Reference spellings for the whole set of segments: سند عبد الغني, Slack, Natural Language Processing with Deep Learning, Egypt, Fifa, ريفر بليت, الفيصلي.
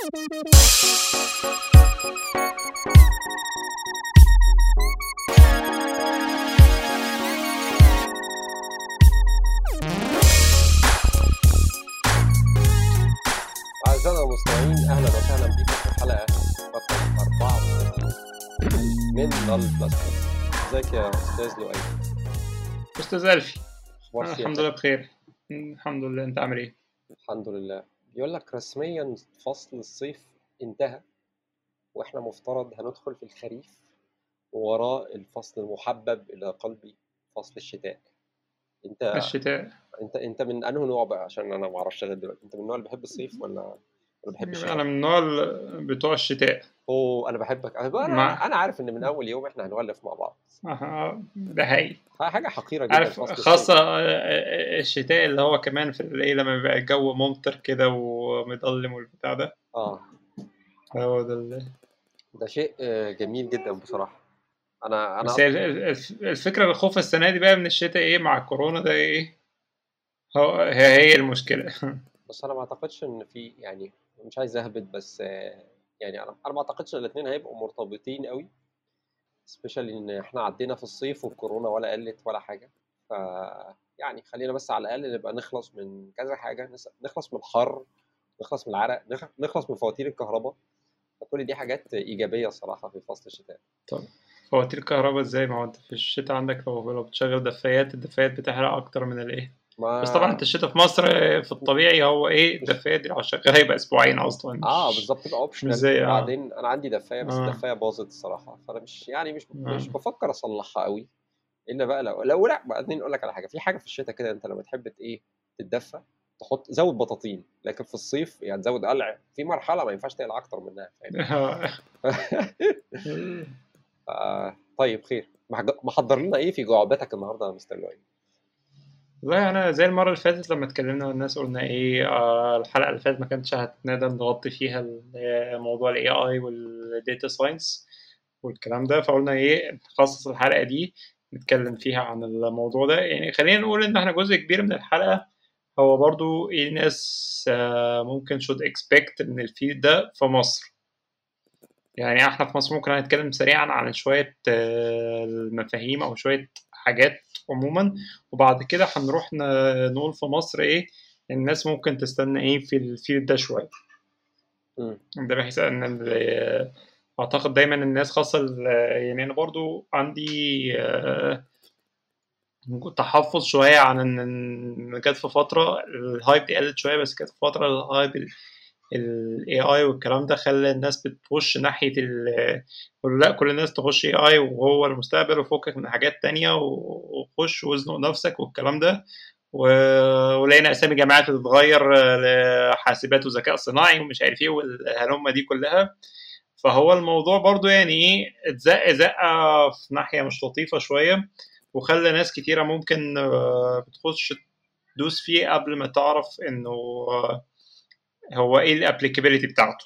أعزائنا المستمعين، أهلا وسهلا بكم في حلقة رقم 64 من البلاستيك. ازيك يا أستاذ لؤي؟ أستاذ ألفي، الحمد لله بخير. الحمد لله، أنت عامل إيه؟ الحمد لله. بيقول لك رسميا فصل الصيف انتهى، وإحنا مفترض هندخل في الخريف، وراء الفصل المحبب إلى قلبي فصل الشتاء. انت من انه نوع بقى؟ عشان انا ما اعرفش غير دلوقتي. انت من النوع اللي بحب الصيف ولا بحب الشتاء؟ انا من النوع بتوع الشتاء. انا بحبك. انا عارف ان من اول يوم احنا هنولف مع بعض. ده هي حاجه حقيره جدا، خاصه الشتاء اللي هو كمان في الليل لما بيبقى الجو ممطر كده ومظلم والبتاع ده. هو ده شيء جميل جدا بصراحه. انا الفكره الخوف السنه دي بقى من الشتاء ايه مع الكورونا ده؟ ايه هي المشكله؟ بس انا ما اعتقدش ان في، يعني مش عايز اهبط، بس يعني انا ما اعتقدش ان الاثنين هيبقوا مرتبطين قوي، سبيشالي ان احنا عدينا في الصيف والكورونا ولا قلت ولا حاجه. ف يعني خلينا بس على الاقل نبقى نخلص من كذا حاجه، نخلص من الحر، نخلص من العرق، نخلص من فواتير الكهرباء. فكل دي حاجات ايجابيه صراحه في فصل الشتاء. طب فواتير الكهرباء ازاي؟ ما هو انت في الشتاء عندك لو بتشغل دفايات، الدفايات بتحرق اكتر من الايه. بس طبعا انت الشتاء في مصر في الطبيعي هو ايه، الدفايات دي لو شغالها يبقى اسبوعين اصلا. بالظبط، تبقى اوبشنال. بعدين انا عندي دفايه، بس الدفايه باظت الصراحه، فانا مش بفكر اصلحها قوي الا بقى لو لا. بعدين اقول لك على حاجه، في حاجه في الشتاء كده انت لما تحب ايه تتدفى تحط زود بطاطين، لكن في الصيف يعني تزود قلع. في مرحله ما ينفعش تقلع اكتر منها. طيب خير، محضر لنا ايه في جعبتك النهارده يا مستر لؤي؟ والله انا زي المره اللي فاتت لما اتكلمنا والناس قلنا ايه، الحلقه اللي فاتت ما كانتش هنقدر نغطي فيها موضوع الاي اي والداتا ساينس والكلام ده، فقلنا ايه نخصص الحلقه دي نتكلم فيها عن الموضوع ده. يعني خلينا نقول ان احنا جزء كبير من الحلقه هو برضو ايه الناس ممكن should expect من الفيلد ده في مصر. يعني احنا في مصر ممكن هنتكلم سريعا عن شوية المفاهيم او شوية حاجات عموما، وبعد كده هنروح نقول في مصر ايه الناس ممكن تستنى ايه في الفيلد ده شوية. ده بحيث ان اعتقد دايما الناس خاصة، يعني انا برضو عندي تحفظ شوية عن ان كانت في فترة الهايب دي قلت شوية، بس كانت في فترة الهايب الاي اي والكلام ده خلى الناس بتخش ناحيه لا كل الناس تخش اي اي وهو المستقبل، وفكك من حاجات تانية وخش وازنق نفسك والكلام ده. ولقينا اسامي جامعات بتتغير لحاسبات وذكاء صناعي ومش عارف ايه والهلمه دي كلها. فهو الموضوع برضو يعني ايه اتزق زقه في ناحيه مش لطيفه شويه، وخلى ناس كتيره ممكن بتخش تدوس فيه قبل ما تعرف انه هو ايه الابليكابيلتي بتاعته.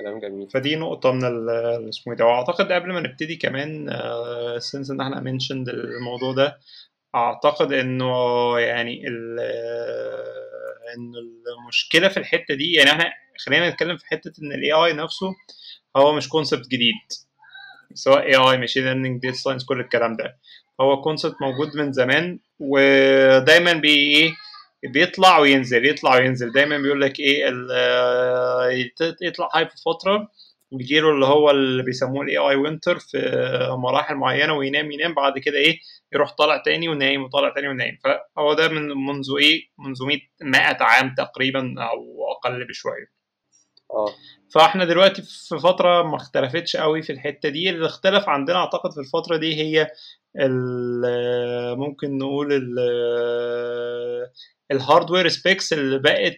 كلام جميل. فدي نقطه من اسمه ده. واعتقد قبل ما نبتدي كمان سنس ان احنا منشند الموضوع ده، اعتقد انه يعني ان المشكله في الحته دي، يعني احنا خلينا نتكلم في حته ان الاي اي نفسه هو مش كونسبت جديد، سواء اي اي ماشين ليرنينج داتا ساينس كل الكلام ده هو كونسبت موجود من زمان، ودايما بيطلع وينزل يطلع وينزل. دايما بيقول لك ايه يطلع هايب في فتره ويجيله اللي هو اللي بيسموه الاي اي وينتر في مراحل معينه، وينام بعد كده يروح طالع تاني ونايم وطالع تاني ونايم. فهو ده منذ 100 عام تقريبا او اقل بشويه. فاحنا دلوقتي في فتره ما اختلفتش قوي في الحته دي. اللي اختلف عندنا اعتقد في الفتره دي هي ممكن نقول الهاردوير سبيكس اللي بقت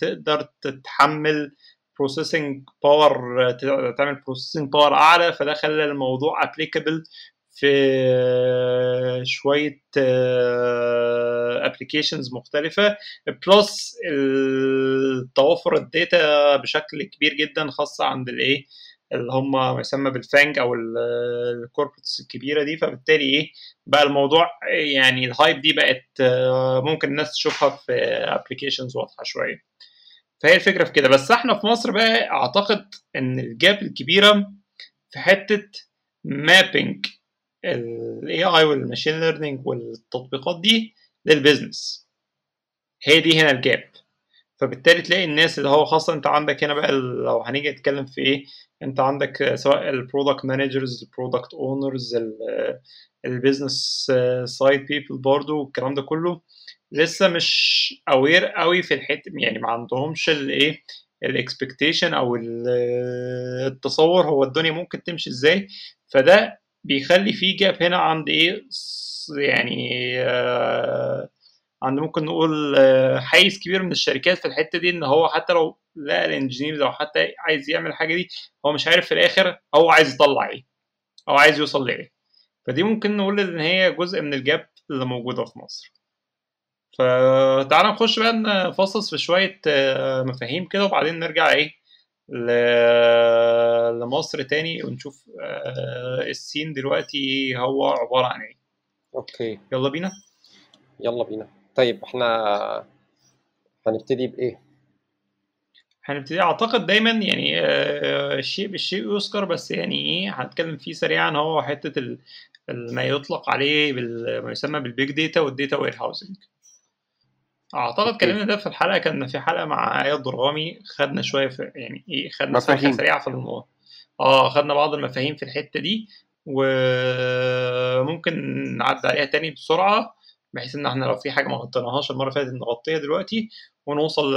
تقدر تتحمل بروسيسنج باور، تعمل بروسيسنج باور اعلى. فده خلى الموضوع ابليكابل في شويه ابلكيشنز مختلفه، بلس توفر الداتا بشكل كبير جدا، خاصه عند الايه اللي هم يسمى بالفانج او الكوربريتس الكبيره دي. فبالتالي بقى الموضوع يعني الهايب دي بقت ممكن الناس تشوفها في ابلكيشنز واضحه شويه. فهي الفكره في كده. بس احنا في مصر بقى اعتقد ان الجاب الكبيره في حته مابينج الاي اي والماشين ليرنينج والتطبيقات دي للبيزنس، هي دي هنا الجاب. فبالتالي تلاقي الناس اللي هو خاصه انت عندك هنا بقى لو هنيجي نتكلم في ايه، انت عندك سواء البرودكت مانجرز، البرودكت اونرز، البيزنس سايد بيبل برضه والكلام ده كله لسه مش اوير قوي في الحته، يعني ما عندهمش الايه الاكسبكتيشن او التصور هو الدنيا ممكن تمشي ازاي. فده بيخلي فيه جاب هنا عند ايه يعني عند ممكن نقول حيز كبير من الشركات في الحته دي، ان هو حتى لو لقى الانجينيرز او حتى عايز يعمل الحاجه دي هو مش عارف في الاخر هو عايز يطلع ايه او عايز يوصل لايه. فدي ممكن نقول ان هي جزء من الجاب اللي موجوده في مصر. فتعالى نخش بقى نفصص في شويه مفاهيم كده وبعدين نرجع ايه لمصر تاني ونشوف السين دلوقتي هو عباره عن ايه. اوكي يلا بينا يلا بينا. طيب احنا هنبتدي بايه؟ هنبتدي اعتقد دايما يعني الشيء بالشيء يذكر، بس يعني ايه هنتكلم فيه سريعا هو حته ما يطلق عليه ما يسمى بالبيج داتا والداتا وير هاوسنج. اعتقد اتكلمنا ده في الحلقه، كان في حلقه مع اياد ضرغامي خدنا شويه في يعني ايه خدنا حاجه سريعه في الموضوع، خدنا بعض المفاهيم في الحته دي وممكن نعدي عليها تاني بسرعه بحيث ان احنا لو في حاجه ما غطيناهاش المره اللي فاتت نغطيها دلوقتي ونوصل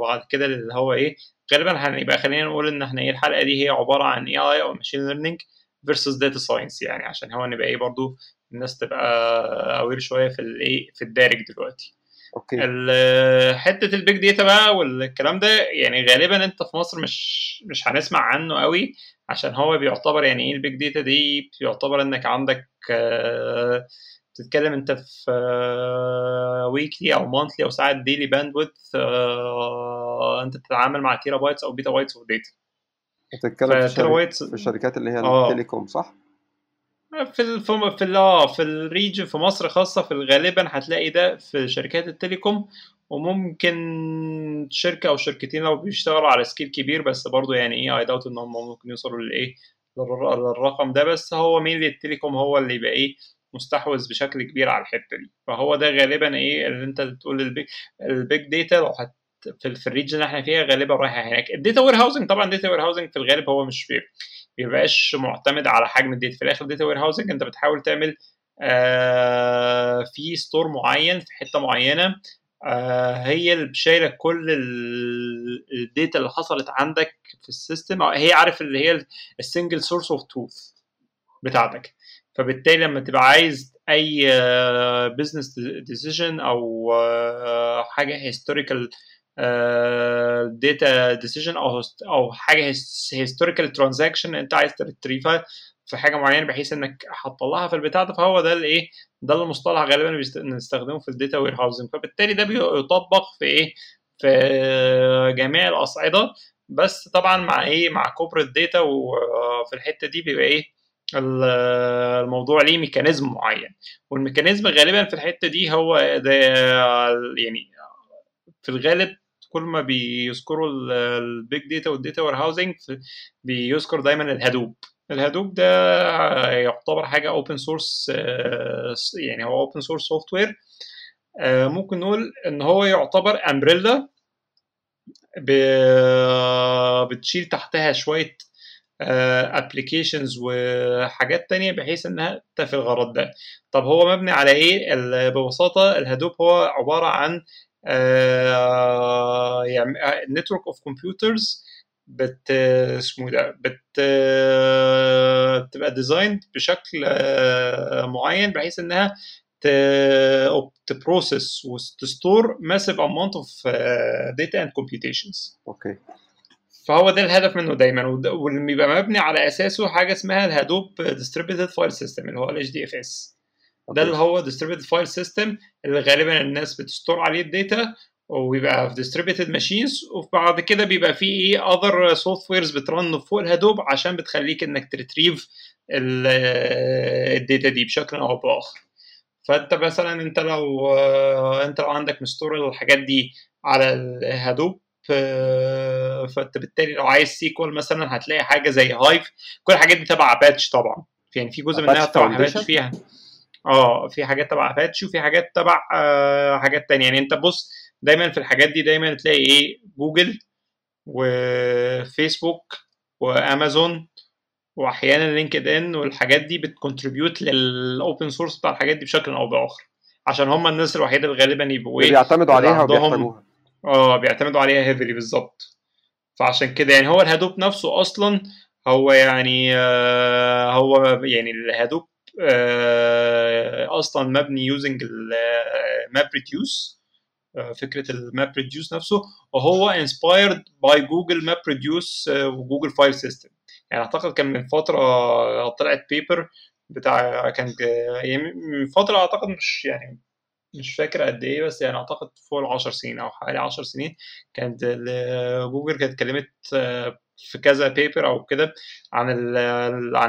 بعد كده اللي هو ايه غالبا هنبقى خلينا نقول ان احنا ايه الحلقه دي هي عباره عن اي اي او ماشين ليرنينج فيرسس داتا ساينس، يعني عشان هو نبقى ايه برضو الناس تبقى اوير شويه في الايه في الدارج دلوقتي. اوكي حته البيج داتا بقى والكلام ده يعني غالبا انت في مصر مش هنسمع عنه قوي، عشان هو بيعتبر يعني ايه البيج داتا دي بيعتبر انك عندك بتتكلم انت في ويكلي او مانثلي او ساعات ديلي باندويدث، انت بتتعامل مع تيرا بايتس او بيتا بايتس اوف داتا. انت بتتكلم في الشركات اللي هي التليكوم صح؟ في الريجن في مصر خاصه في غالبا هتلاقي ده في شركات التليكوم، وممكن شركه او شركتين لو بيشتغلوا على سكيل كبير، بس برضو يعني ايه اي داوت ان هم ممكن يوصلوا لايه للرقم ده، بس هو مينلي التليكوم هو اللي يبقى ايه مستحوذ بشكل كبير على الحته دي. فهو ده غالبا ايه اللي انت بتقول البيج داتا لو في الريجن اللي احنا فيها غالبا رايحه هناك. الداتا وير هاوسنج طبعا الداتا وير هاوسنج في الغالب هو مش فيه مبيبقاش معتمد على حجم الداتا، في الاخر الداتا وير هاوسنج انت بتحاول تعمل في ستور معين في حته معينه هي اللي شايله كل الداتا اللي حصلت عندك في السيستم، او هي عارف اللي هي السنجل سورس اوف تروث بتاعتك. فبالتالي لما تبقى عايز اي بزنس ديسيجن او حاجه هيستوريكال داتا ديسيجن او حاجه هيستوريكال ترانزاكشن انت عايز تريتريفها في حاجه معينه بحيث انك هتطلعها في البتاع ده، فهو ده الايه ده المصطلح غالبا بنستخدمه في الداتا وير هاوسنج. فبالتالي ده بيطبق في ايه في جميع الاصعده، بس طبعا مع ايه مع كوبريت داتا وفي الحته دي بيبقى ايه الموضوع ليه ميكانيزم معين، والميكانيزم غالبا في الحته دي هو ده يعني في الغالب كل ما بيذكروا البيج داتا والداتا وير هاوسنج بيذكر دايما الهدوب. الهدوب ده يعتبر حاجه اوبن سورس، يعني هو اوبن سورس سوفت وير، ممكن نقول ان هو يعتبر امبريلا بتشيل تحتها شويه ابلكيشنز وحاجات تانية بحيث انها تفي الغرض ده. طب هو مبني على ايه؟ ببساطه الهدوب هو عباره عن يعني نتورك اوف كمبيوترز بت اسمه ده بتبقى ديزايند بشكل معين بحيث انها تبروسس وتستور ماسيف امونت اوف داتا اند كومبيوتيشنز. اوكي فهو ده الهدف منه دايما، واللي بيبقى مبني على اساسه حاجه اسمها الهدوب ديستريبيوتد فايل سيستم اللي هو ال HDFS. ده اللي هو ديستريبيوتد فايل سيستم اللي غالبا الناس بتستور عليه الداتا وبيبقى في ديستريبيوتد ماشينز، وبعد كده بيبقى فيه ايه اذر سوفت ويرز بترن فوق الهدوب عشان بتخليك انك تريتريف الداتا دي بشكل او باخر. فانت مثلا انت لو عندك مستور الحاجات دي على الهادوب، فبالتالي لو عايز سيكوال مثلا هتلاقي حاجه زي هايف. كل الحاجات دي تبع باتش طبعا، يعني في جزء منها تبع باتش فيها في حاجات تبع باتش وفي حاجات تبع حاجات تانية. يعني انت بص دايما في الحاجات دي دايما تلاقي ايه، جوجل وفيسبوك وامازون واحيانا لينكد ان والحاجات دي بتكونتريبيوت للاوبن سورس بتاع الحاجات دي بشكل او باخر، عشان هم الناس الوحيده اللي غالبا يبقوا ايه بيعتمدوا عليها وبيحتاجوها. بيعتمدوا عليها هيفلي بالظبط. فعشان كده يعني هو الهادوب نفسه اصلا هو يعني الهادوب اصلا مبني يوزنج الماب ريديوس، فكره الماب ريديوس نفسه، وهو انسبايرد باي جوجل ماب ريديوس وجوجل فايل سيستم. يعني اعتقد كان من فتره طلعت بيبر بتاع كان من فتره، اعتقد مش فاكر قد ايه، بس يعني اعتقد فوق ال10 سنين او حوالي 10 سنين كانت جوجل كانت اتكلمت في كذا بيبر او كده عن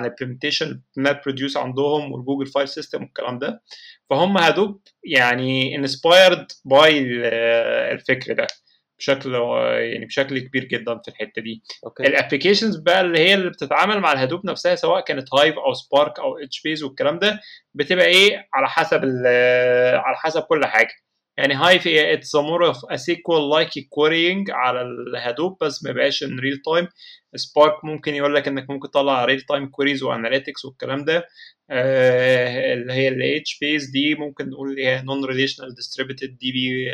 البريمتيشن ماب بروديوس عندهم والجوجل فايل سيستم والكلام ده. فهم هادوب يعني انسبايرد باي الفكر ده بشكل كبير جدا في الحته دي. الابلكيشنز بقى اللي هي اللي بتتعامل مع الهادوب نفسها، سواء كانت هايف او سبارك او اتش بيز والكلام ده، بتبقى ايه على حسب كل حاجه. يعني هايف اتس مور اوف ا سيكوال لايك كويرينج على الهادوب، بس ما بقاش ان ريل تايم. سبارك ممكن يقول لك انك ممكن تطلع ريل تايم كويريز واناليتكس والكلام ده. اللي هي الاتش بيز دي ممكن نقول ليها نون ريليشنال ديستريبيوتد دي بي،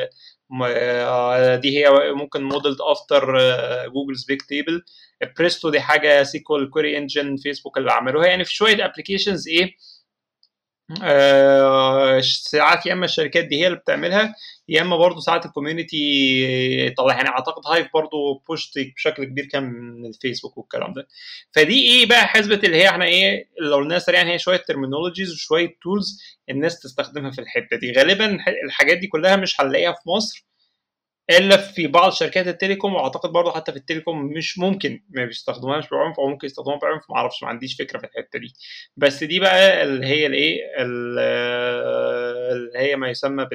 دي هي ممكن مودلد افتر جوجلز بيج تيبل. بريستو دي حاجه سيكوال كويري انجن فيسبوك اللي عملوها. يعني في شويه ابلكيشنز ايه ساعات يا اما الشركات دي هي اللي بتعملها، يا اما برضه ساعات الكوميونتي طلع. يعني اعتقد هايف برضه بوشت بشكل كبير كان من الفيسبوك والكلام ده. فدي ايه بقى حسبه اللي هي احنا ايه لو قلنا سريعا، يعني هي شويه ترمينولوجيز وشويه تولز الناس تستخدمها في الحته دي. غالبا الحاجات دي كلها مش هنلاقيها في مصر الا في بعض شركات التليكوم، واعتقد برضه حتى في التليكوم مش ممكن ما بيستخدموها مش بعنف، او ممكن يستخدموها بعنف، ما اعرفش، ما عنديش فكره في الحته دي. بس دي بقى اللي هي الايه اللي هي ما يسمى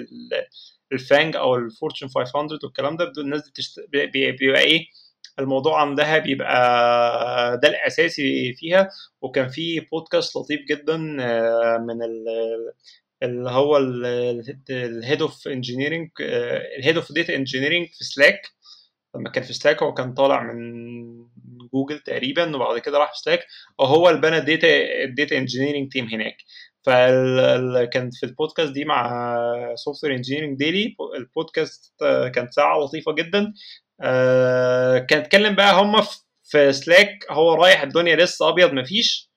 بالفانج او الفورتشن 500 والكلام ده. الناس دي بيبقى ايه الموضوع عندها بيبقى ده الاساسي فيها. وكان في بودكاست لطيف جدا من اللي هو الهيد اوف انجينيرنج، الهيد اوف داتا انجينيرنج في سلاك. لما كان في سلاك هو كان طالع من جوجل تقريبا وبعد كده راح سلاك، وهو اللي بنى الداتا انجينيرنج تيم هناك. فكان في البودكاست دي مع سوفتوير انجينيرنج ديلي. البودكاست كانت ساعه لطيفه جدا، كان اتكلم بقى هم في سلاك هو رايح الدنيا لسه ابيض مفيش،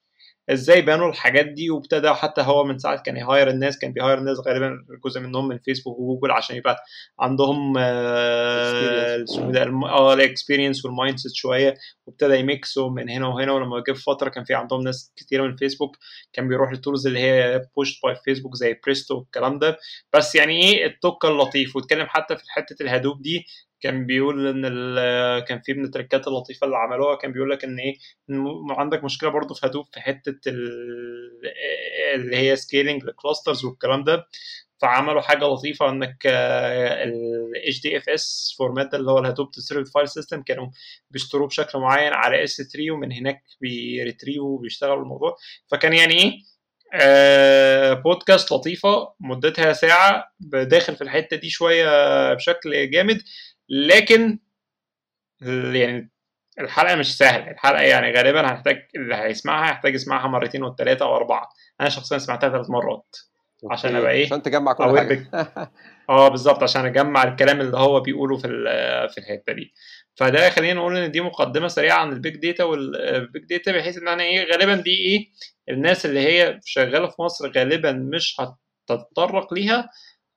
ازاي بانوا الحاجات دي وابتدى. حتى هو من ساعه كان يهاير الناس، كان بيهاير الناس غالبا جزء منهم من فيسبوك وجوجل عشان يبقى عندهم الاكسبيرينس والمايند سيت شويه، وابتدى يميكسوا من هنا وهنا. ولما جه فتره كان في عندهم ناس كتير من فيسبوك كان بيروح للتولز اللي هي بوش باي فيسبوك زي بريستو والكلام ده. بس يعني ايه التوك اللطيف. واتكلم حتى في حته الهادوب دي، كان بيقول ان كان في من التركات اللطيفه اللي عملوها، كان بيقول لك ان ايه عندك مشكله برضو في هادوب في حته اللي هي سكيلينج الكلاسترز والكلام ده. فعملوا حاجه لطيفه انك ال HDFS فورمات اللي هو الهادوب ديستريبيوتد فايل سيستم كانوا بيشتروه بشكل معين على S3 ومن هناك بيريتريف وبيشتغلوا الموضوع. فكان يعني ايه بودكاست لطيفه مدتها ساعه داخل في الحته دي شويه بشكل جامد. لكن يعني الحلقه مش سهله، الحلقه يعني غالبا هنحتاج اللي هيسمعها هيحتاج يسمعها مرتين وثلاثه واربعه. انا شخصيا سمعتها 3 مرات عشان ابقى ايه عشان تجمع كل حاجه بالظبط، عشان اجمع الكلام اللي هو بيقوله في الحته دي. فده خلينا نقول ان دي مقدمه سريعه عن البيج داتا. والبيج داتا بحيث ان انا ايه غالبا دي ايه الناس اللي هي شغاله في مصر غالبا مش هتتطرق ليها.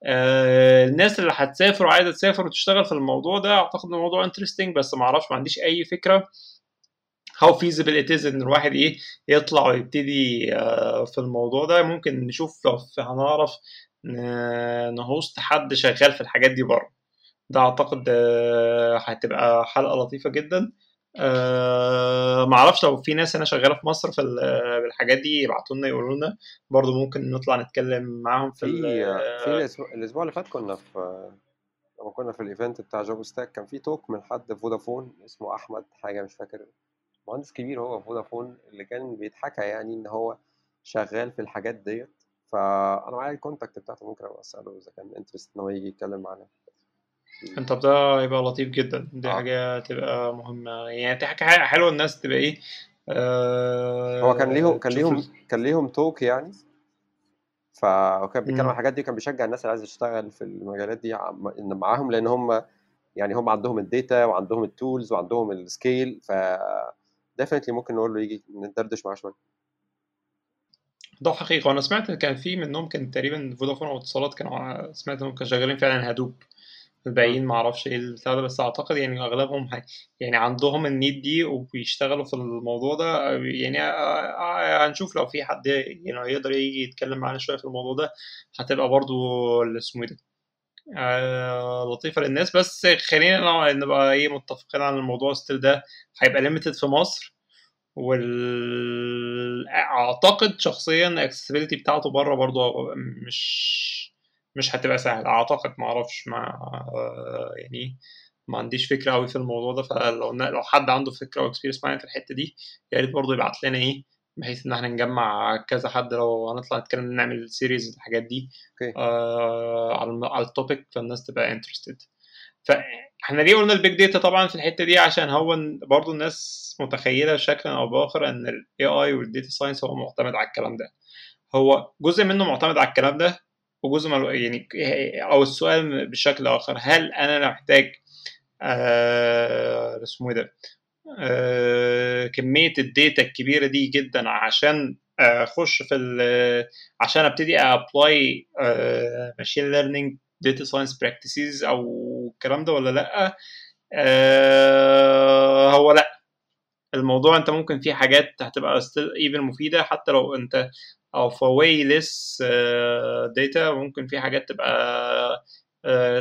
الناس اللي هتسافر وعايزه تسافر وتشتغل في الموضوع ده اعتقد ان الموضوع انترستنج، بس ما اعرفش، ما عنديش اي فكره هاو فيزبل اتيز ان الواحد ايه يطلع ويبتدي في الموضوع ده. ممكن نشوف لو هنعرف نهوست حد شغال في الحاجات دي بره. ده اعتقد هتبقى حلقه لطيفه جدا. ما اعرفش لو في ناس هنا شغاله في مصر في الحاجات دي يبعتوا لنا يقولوا لنا، برضه ممكن نطلع نتكلم معاهم في الاسبوع اللي فات كنا في لما كنا في الايفنت بتاع جوب ستاك كان في توك من حد في فودافون اسمه احمد حاجه مش فاكر، مهندس كبير هو في فودافون، اللي كان بيتحكى يعني ان هو شغال في الحاجات ديت. فانا معايا الكونتاكت بتاعته، ممكن ابقى اساله اذا كان انترست ان هو يجي يتكلم معانا. انت ده يبقى لطيف جدا، دي حاجه تبقى مهمه يعني، دي حاجه حلوه الناس تبقى ايه. هو كان ليهم توك يعني، فكان بيتكلم عن الحاجات دي، كان بيشجع الناس اللي عايزه تشتغل في المجالات دي ان معاهم، لان هم يعني هم عندهم الداتا وعندهم التولز وعندهم السكيل. ف ديفينتلي ممكن نقول له يجي ندردش معاه شويه. ده حقيقه انا سمعت كان في منهم، كان تقريبا فودافون او اتصالات، كانوا سمعت انهم كانوا شغالين فعلا هدوب، الباقيين ما اعرفش ايه البتاع ده، بس اعتقد يعني اغلبهم يعني عندهم النيد دي وبيشتغلوا في الموضوع ده. يعني هنشوف لو في حد يعني يقدر يجي يتكلم معانا شويه في الموضوع ده، هتبقى برضو اسمه ده لطيفه للناس. بس خلينا نبقى ايه متفقين على الموضوع ستيل ده هيبقى ليميتد في مصر، واعتقد شخصيا الاكسسبيليتي بتاعته بره برضو مش هتبقى سهل اعتقد. ما اعرفش، يعني ما عنديش فكره قوي في الموضوع ده، فلو حد عنده فكره او اكسبيرينس معانا في الحته دي يا ريت برضه يبعت لنا ايه، بحيث ان احنا نجمع كذا حد لو هنطلع نتكلم نعمل سيريز الحاجات دي على التوبيك، فالناس تبقى انترستد. فاحنا ليه قلنا البيج داتا طبعا في الحته دي؟ عشان هو برضه الناس متخيله شكلا او باخر ان الاي اي والداتا ساينس هو معتمد على الكلام ده، هو جزء منه معتمد على الكلام ده، وجزء يعني او السؤال بشكل اخر، هل انا محتاج اسمه ايه ده كميه الداتا الكبيره دي جدا عشان اخش في عشان ابتدي ابلاي ماشين ليرنينج داتا ساينس براكتسز او الكلام ده ولا لا؟ هو لا، الموضوع انت ممكن فيه حاجات هتبقى ستيل ايفن مفيده حتى لو انت او فواي لس داتا، ممكن في حاجات تبقى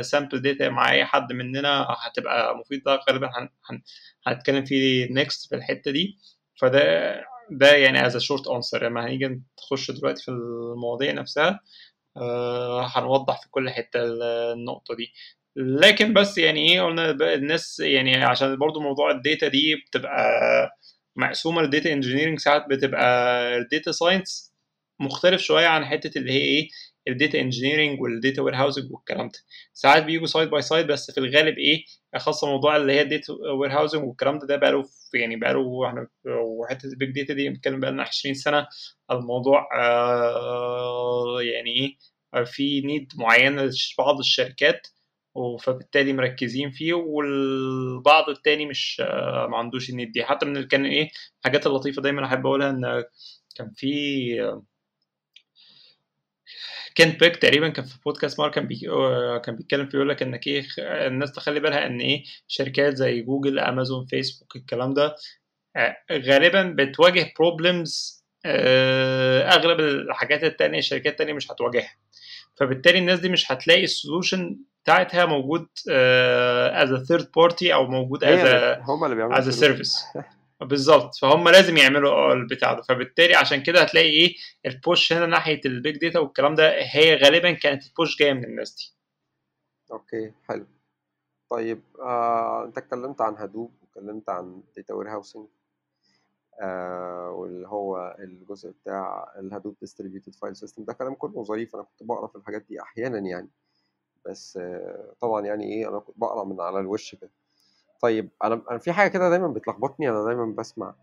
سامبل داتا مع اي حد مننا هتبقى مفيده غالبا. هنتكلم فيه نيكست في الحته دي. فده يعني از شورت انسر، لما هنيجي نخش دلوقتي في المواضيع نفسها هنوضح في كل حته النقطه دي. لكن بس يعني ايه قلنا الناس يعني عشان برضو موضوع الداتا دي بتبقى مقسومه للداتا انجينيرنج، ساعات بتبقى الداتا ساينس مختلف شويه عن حته اللي هي ايه الداتا انجينيرنج والداتا وير هاوسنج والكلام ده، ساعات بيجوا سايد باي سايد، بس في الغالب ايه خاصه موضوع اللي هي الداتا وير هاوسنج والكلام ده بقاله يعني بقاله احنا وحته البيج داتا دي بنتكلم بقالنا 20 سنه. الموضوع يعني ايه في نيد معينه لبعض الشركات، فبالتالي مركزين فيه، والبعض التاني مش ما عندوش النيد دي. حتى من كان ايه الحاجات اللطيفه دايما احب اقولها، ان كان في كان بيك تقريبا كان في بودكاست مار كان بيتكلم فيه، يقول لك انك ايه الناس تخلي بالها ان ايه شركات زي جوجل امازون فيسبوك الكلام ده غالبا بتواجه بروبلمز اغلب الحاجات التانية الشركات التانية مش هتواجهها، فبالتالي الناس دي مش هتلاقي السولوشن بتاعتها موجود as a third party او موجود as a service بالظبط، فهم لازم يعملوا البتاع ده. فبالتالي عشان كده هتلاقي ايه البوش هنا ناحيه البيج داتا والكلام ده، هي غالبا كانت البوش جايه من الناس دي. اوكي حلو. طيب انت اتكلمت عن هدوب واتكلمت عن داتا وير هاوسنج واللي هو الجزء بتاع الهدوب ديستريبيوتد فايل سيستم، ده كلام كله ظريف، انا كنت بقرا في الحاجات دي احيانا يعني، بس طبعا يعني ايه انا كنت بقرا من على الوش كده. طيب انا في حاجه كده دايما بتلخبطني، انا دايما بسمع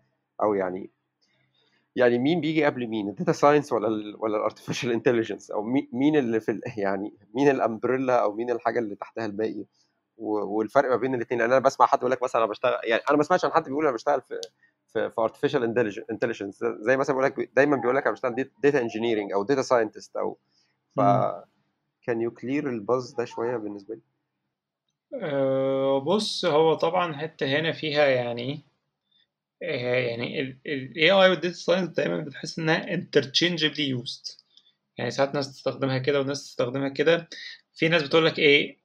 او يعني مين بيجي قبل مين، الداتا ساينس ولا الارتفيشال انتليجنس، او مين اللي في يعني مين الامبريلا او مين الحاجه اللي تحتها الباقي، والفرق ما بين الاثنين. انا بسمع حد يقول لك مثلا انا بشتغل، يعني انا ما بسمعش عن حد بيقول انا بشتغل في ارتفيشال انتليجنس، زي مثلا بيقول لك دايما بيقول لك انا بشتغل داتا انجينيرنج او داتا ساينتست او ف كان يكلير الباز ده شويه بالنسبه لي. بص هو طبعا حتى هنا فيها يعني ال AI والداتا ساينس دايما بتحس انها interchangeably used، يعني ساعات ناس تستخدمها كده وناس تستخدمها كده. في ناس بتقول لك ايه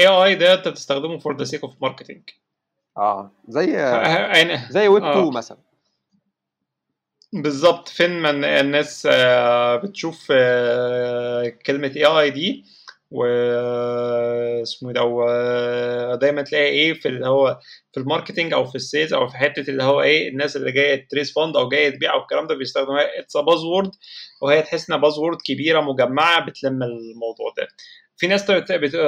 AI ده انت بتستخدمه for the sake of marketing، زي ويب 2 مثلا بالظبط، فين ما الناس بتشوف كلمة AI دي واسمه ده، ودايما تلاقي ايه في اللي هو في الماركتنج او في السيلز او في حته اللي هو ايه الناس اللي جايه تريسبوند او جايه تبيع او الكلام ده بيستخدموها اتس بازورد، وهي تحس ان بازورد كبيره مجمعه بتلم الموضوع ده. في ناس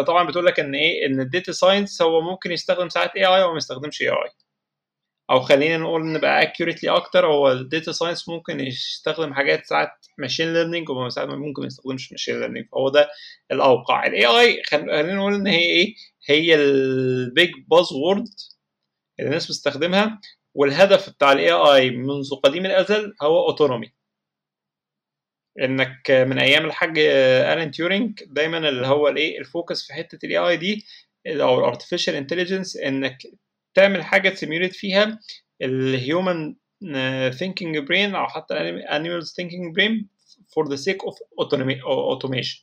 طبعا بتقول لك ان ايه ان الداتا ساينس هو ممكن يستخدم ساعات اي وما يستخدمش اي، او خلينا نقول نبقى اكيوريتلي اكتر، هو الداتا ساينس ممكن يستخدم حاجات ساعات ماشين ليرنينج وساعات ممكن ما يستخدمش ماشين ليرنينج، فهو ده الاوقع. الاي اي خلينا نقول ان هي ايه هي البيج باز وورد اللي الناس بتستخدمها، والهدف بتاع الاي اي منذ قديم الازل هو اوتونومي. انك من ايام الحاج آلان تيورينج دايما اللي هو الايه الفوكس في حته الاي اي دي او الارتفيشال انتليجنس، انك تعمل حاجه تسيميوليت فيها الهيومن ثينكينج برين او حتى animals thinking brain for the sake of automation.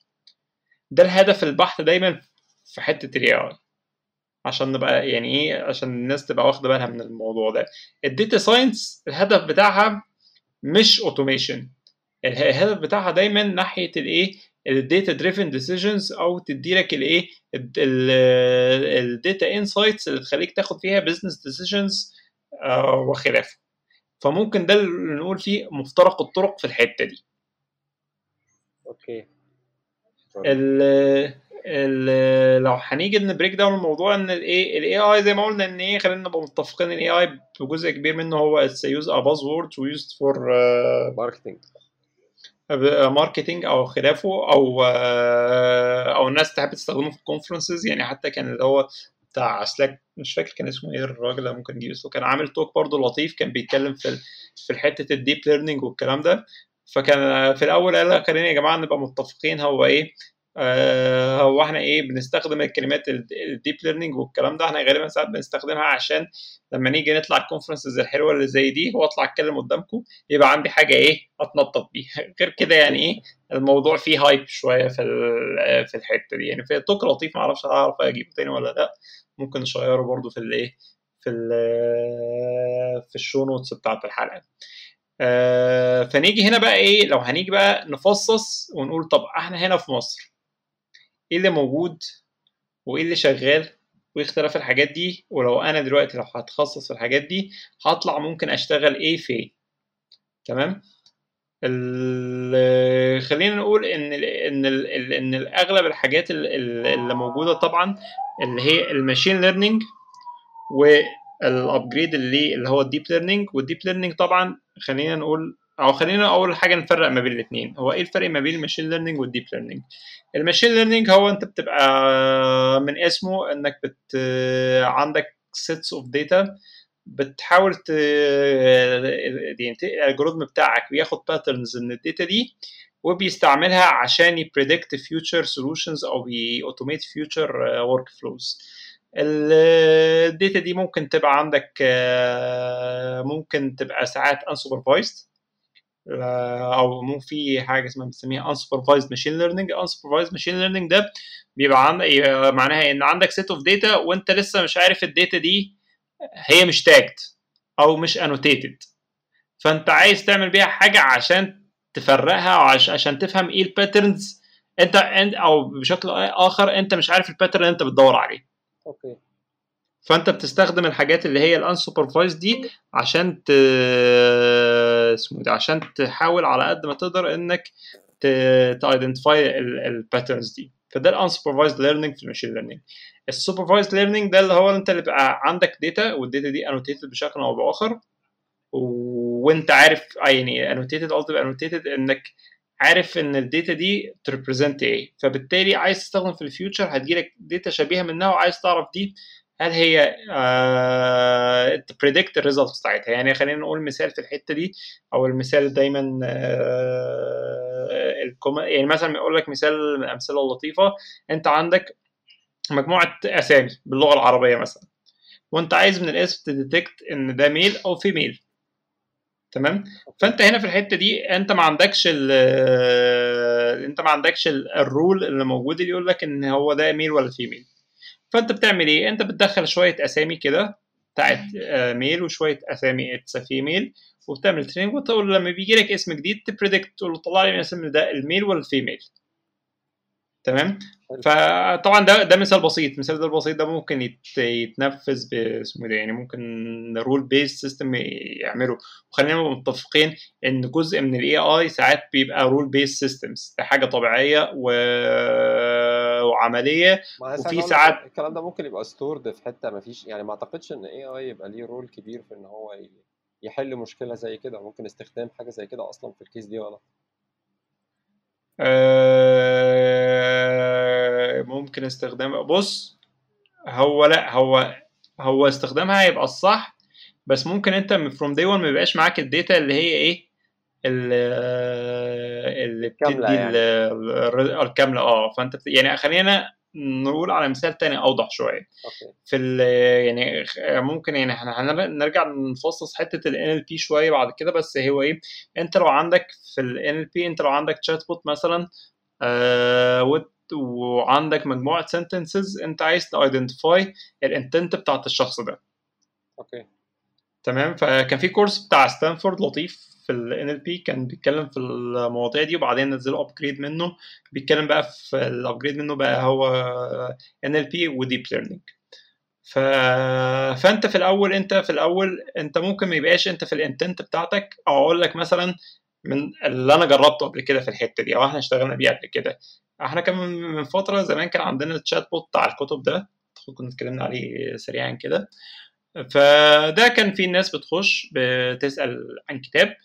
ده الهدف البحث دايما في حته الاي اي، عشان نبقى يعني ايه عشان الناس تبقى واخده بالها من الموضوع ده. الداتا ساينس الهدف بتاعها مش اوتوميشن، الهدف بتاعها دايما ناحيه الايه الداتا دريفن ديسيجنز، او تديلك الايه الداتا انسايتس اللي تخليك تاخد فيها بزنس ديسيجنز وخلافه. فممكن ده اللي نقول فيه مفترق الطرق في الحته دي. اوكي لو هنيجي نبريك داون الموضوع، ان الايه الاي اي زي ما قلنا ان ايه خلينا نبقى متفقين الاي اي بجزء كبير منه هو اتس يوز ا باز وورد يوزد فور ماركتنج او خلافه، او الناس تحب تستخدمه في الكونفرنسز. يعني حتى كان اللي هو بتاع سلاك مش فاكر كان اسمه ايه الراجل ده، ممكن نجيب اسمه، كان عامل توك برضه لطيف كان بيتكلم في حته الديب ليرنينج والكلام ده. فكان في الاول قال خلينا يا جماعه نبقى متفقين هو ايه هو احنا ايه بنستخدم الكلمات الديب ليرنينج والكلام ده، احنا غالبا ساعات بنستخدمها عشان لما نيجي نطلع الكونفرنسز الحلوه اللي زي دي واطلع اتكلم قدامكم يبقى عندي حاجه ايه اتنطط بيها. غير كده يعني ايه الموضوع فيه هايب شويه في الحته دي. يعني في توك لطيف، معرفش هعرف اجيبه تاني ولا لا، ممكن نشيره برده في الايه في الشو نوتس بتاعه الحلقه. فنيجي هنا بقى ايه لو هنيجي بقى نفصص ونقول طب احنا هنا في مصر ايه اللي موجود وايه اللي شغال وايه اختلاف الحاجات دي، ولو انا دلوقتي لو هتخصص في الحاجات دي هطلع ممكن اشتغل ايه فين. تمام، خلينا نقول ان الاغلب الحاجات اللي موجوده طبعا اللي هي الماشين ليرنينج والابجريد اللي هو الديب ليرنينج. والديب ليرنينج طبعا خلينا نقول او خلينا اول حاجه نفرق ما بين الاثنين. هو ايه الفرق ما بين الماشين ليرنينج والديب ليرنينج؟ الماشين ليرنينج هو انت بتبقى من اسمه انك عندك سيتس اوف داتا بتحاول الالجوريثم بتاعك بياخد باترنز من الداتا دي وبيستعملها عشان يبريدكت فيوتشر سولوشنز او بيأوتوميت فيوتشر ورك فلوز. الداتا دي ممكن تبقى عندك ممكن تبقى ساعات unsupervised او مو في حاجه اسمها بنسميها unsupervised machine learning. unsupervised machine learning ده بيبقى معناها ان عندك set of data وانت لسه مش عارف الداتا دي هي مش tagged او مش annotated، فانت عايز تعمل بيها حاجه عشان تفرقها عشان تفهم ايه الباترنز انت او بشكل اخر انت مش عارف الباترن اللي انت بتدور عليه. اوكي، فانت بتستخدم الحاجات اللي هي الانسوبرفايز دي عشان عشان تحاول على قد ما تقدر انك تايدنتيفاي الباترنز دي. فده الانسوبرفايز ليرنينج في الماشين ليرنينج. السوبرفايز ليرنينج ده اللي هو انت اللي بقى عندك داتا والداتا دي انوتيتد بشكل او باخر وانت عارف يعني انوتيتد انك عارف ان الداتا دي تريبريزنت ايه، فبالتالي عايز تستخدم في الفيوتشر هتجيلك داتا شبيهه منها وعايز تعرف دي هل هي predict الريزلت بتاعتها. يعني خلينا نقول مثال في الحته دي، او المثال دايما يعني مثلا اقول لك مثال من الامثله اللطيفه، انت عندك مجموعه اسامي باللغه العربيه مثلا وانت عايز من الاسم تديتكت ان ده ميل او فيميل. تمام، فانت هنا في الحته دي انت ما عندكش الرول اللي موجود اللي يقول لك ان هو ده ميل ولا فيميل. فانت بتعمل ايه؟ انت بتدخل شويه اسامي كده بتاعت ميل وشويه اسامي اتس فيميل وبتعمل تريننج وتقول لما بيجي لك اسم جديد تبريدكت تقول له طلع لي اسم ده الميل ولا الفيميل. تمام. فطبعا ده مثال بسيط. المثال ده البسيط ده ممكن يتنفذ باسمه ده، يعني ممكن رول بيس سيستم يعمله. وخلينا نبقى متفقين ان جزء من الاي اي ساعات بيبقى رول بيس سيستمز، ده حاجه طبيعيه وعمليه، وفي ساعات الكلام ده ممكن يبقى ستورد في حته ما فيش، يعني ما اعتقدش ان الاي اي يبقى ليه رول كبير في ان هو يحل مشكله زي كده. ممكن استخدام حاجه زي كده اصلا في الكيس دي ولا ممكن استخدام. بص هو لا هو استخدامها هيبقى الصح، بس ممكن انت فروم داي 1 ما يبقاش معاك الداتا اللي هي ايه اللي بتدي يعني الكامله. فانت يعني خلينا نقول على مثال تاني اوضح شويه. في يعني ممكن يعني احنا هنرجع نفصص حته ال NLP شويه بعد كده، بس هو ايه، انت لو عندك في ال NLP انت لو عندك تشات بوت مثلا وعندك مجموعه sentences انت عايز تايدنتيفاي الانتنت بتاعت الشخص ده. اوكي تمام. فكان في كورس بتاع ستانفورد لطيف في ال NLP كان بيتكلم في المواضيع دي، وبعدين نزلوا ابجريد منه بيتكلم بقى في الابجريد منه بقى هو NLP وديب ليرنينج. فانت في الاول انت ممكن ما يبقاش انت في الانتنت بتاعتك، او اقول لك مثلا من اللي انا جربته قبل كده في الحته دي او احنا اشتغلنا بيه قبل كده. احنا كان من فتره زمان كان عندنا الشات بوت بتاع الكتب ده، كنا اتكلمنا عليه سريعا كده. فده كان في ناس بتخش بتسال عن كتاب،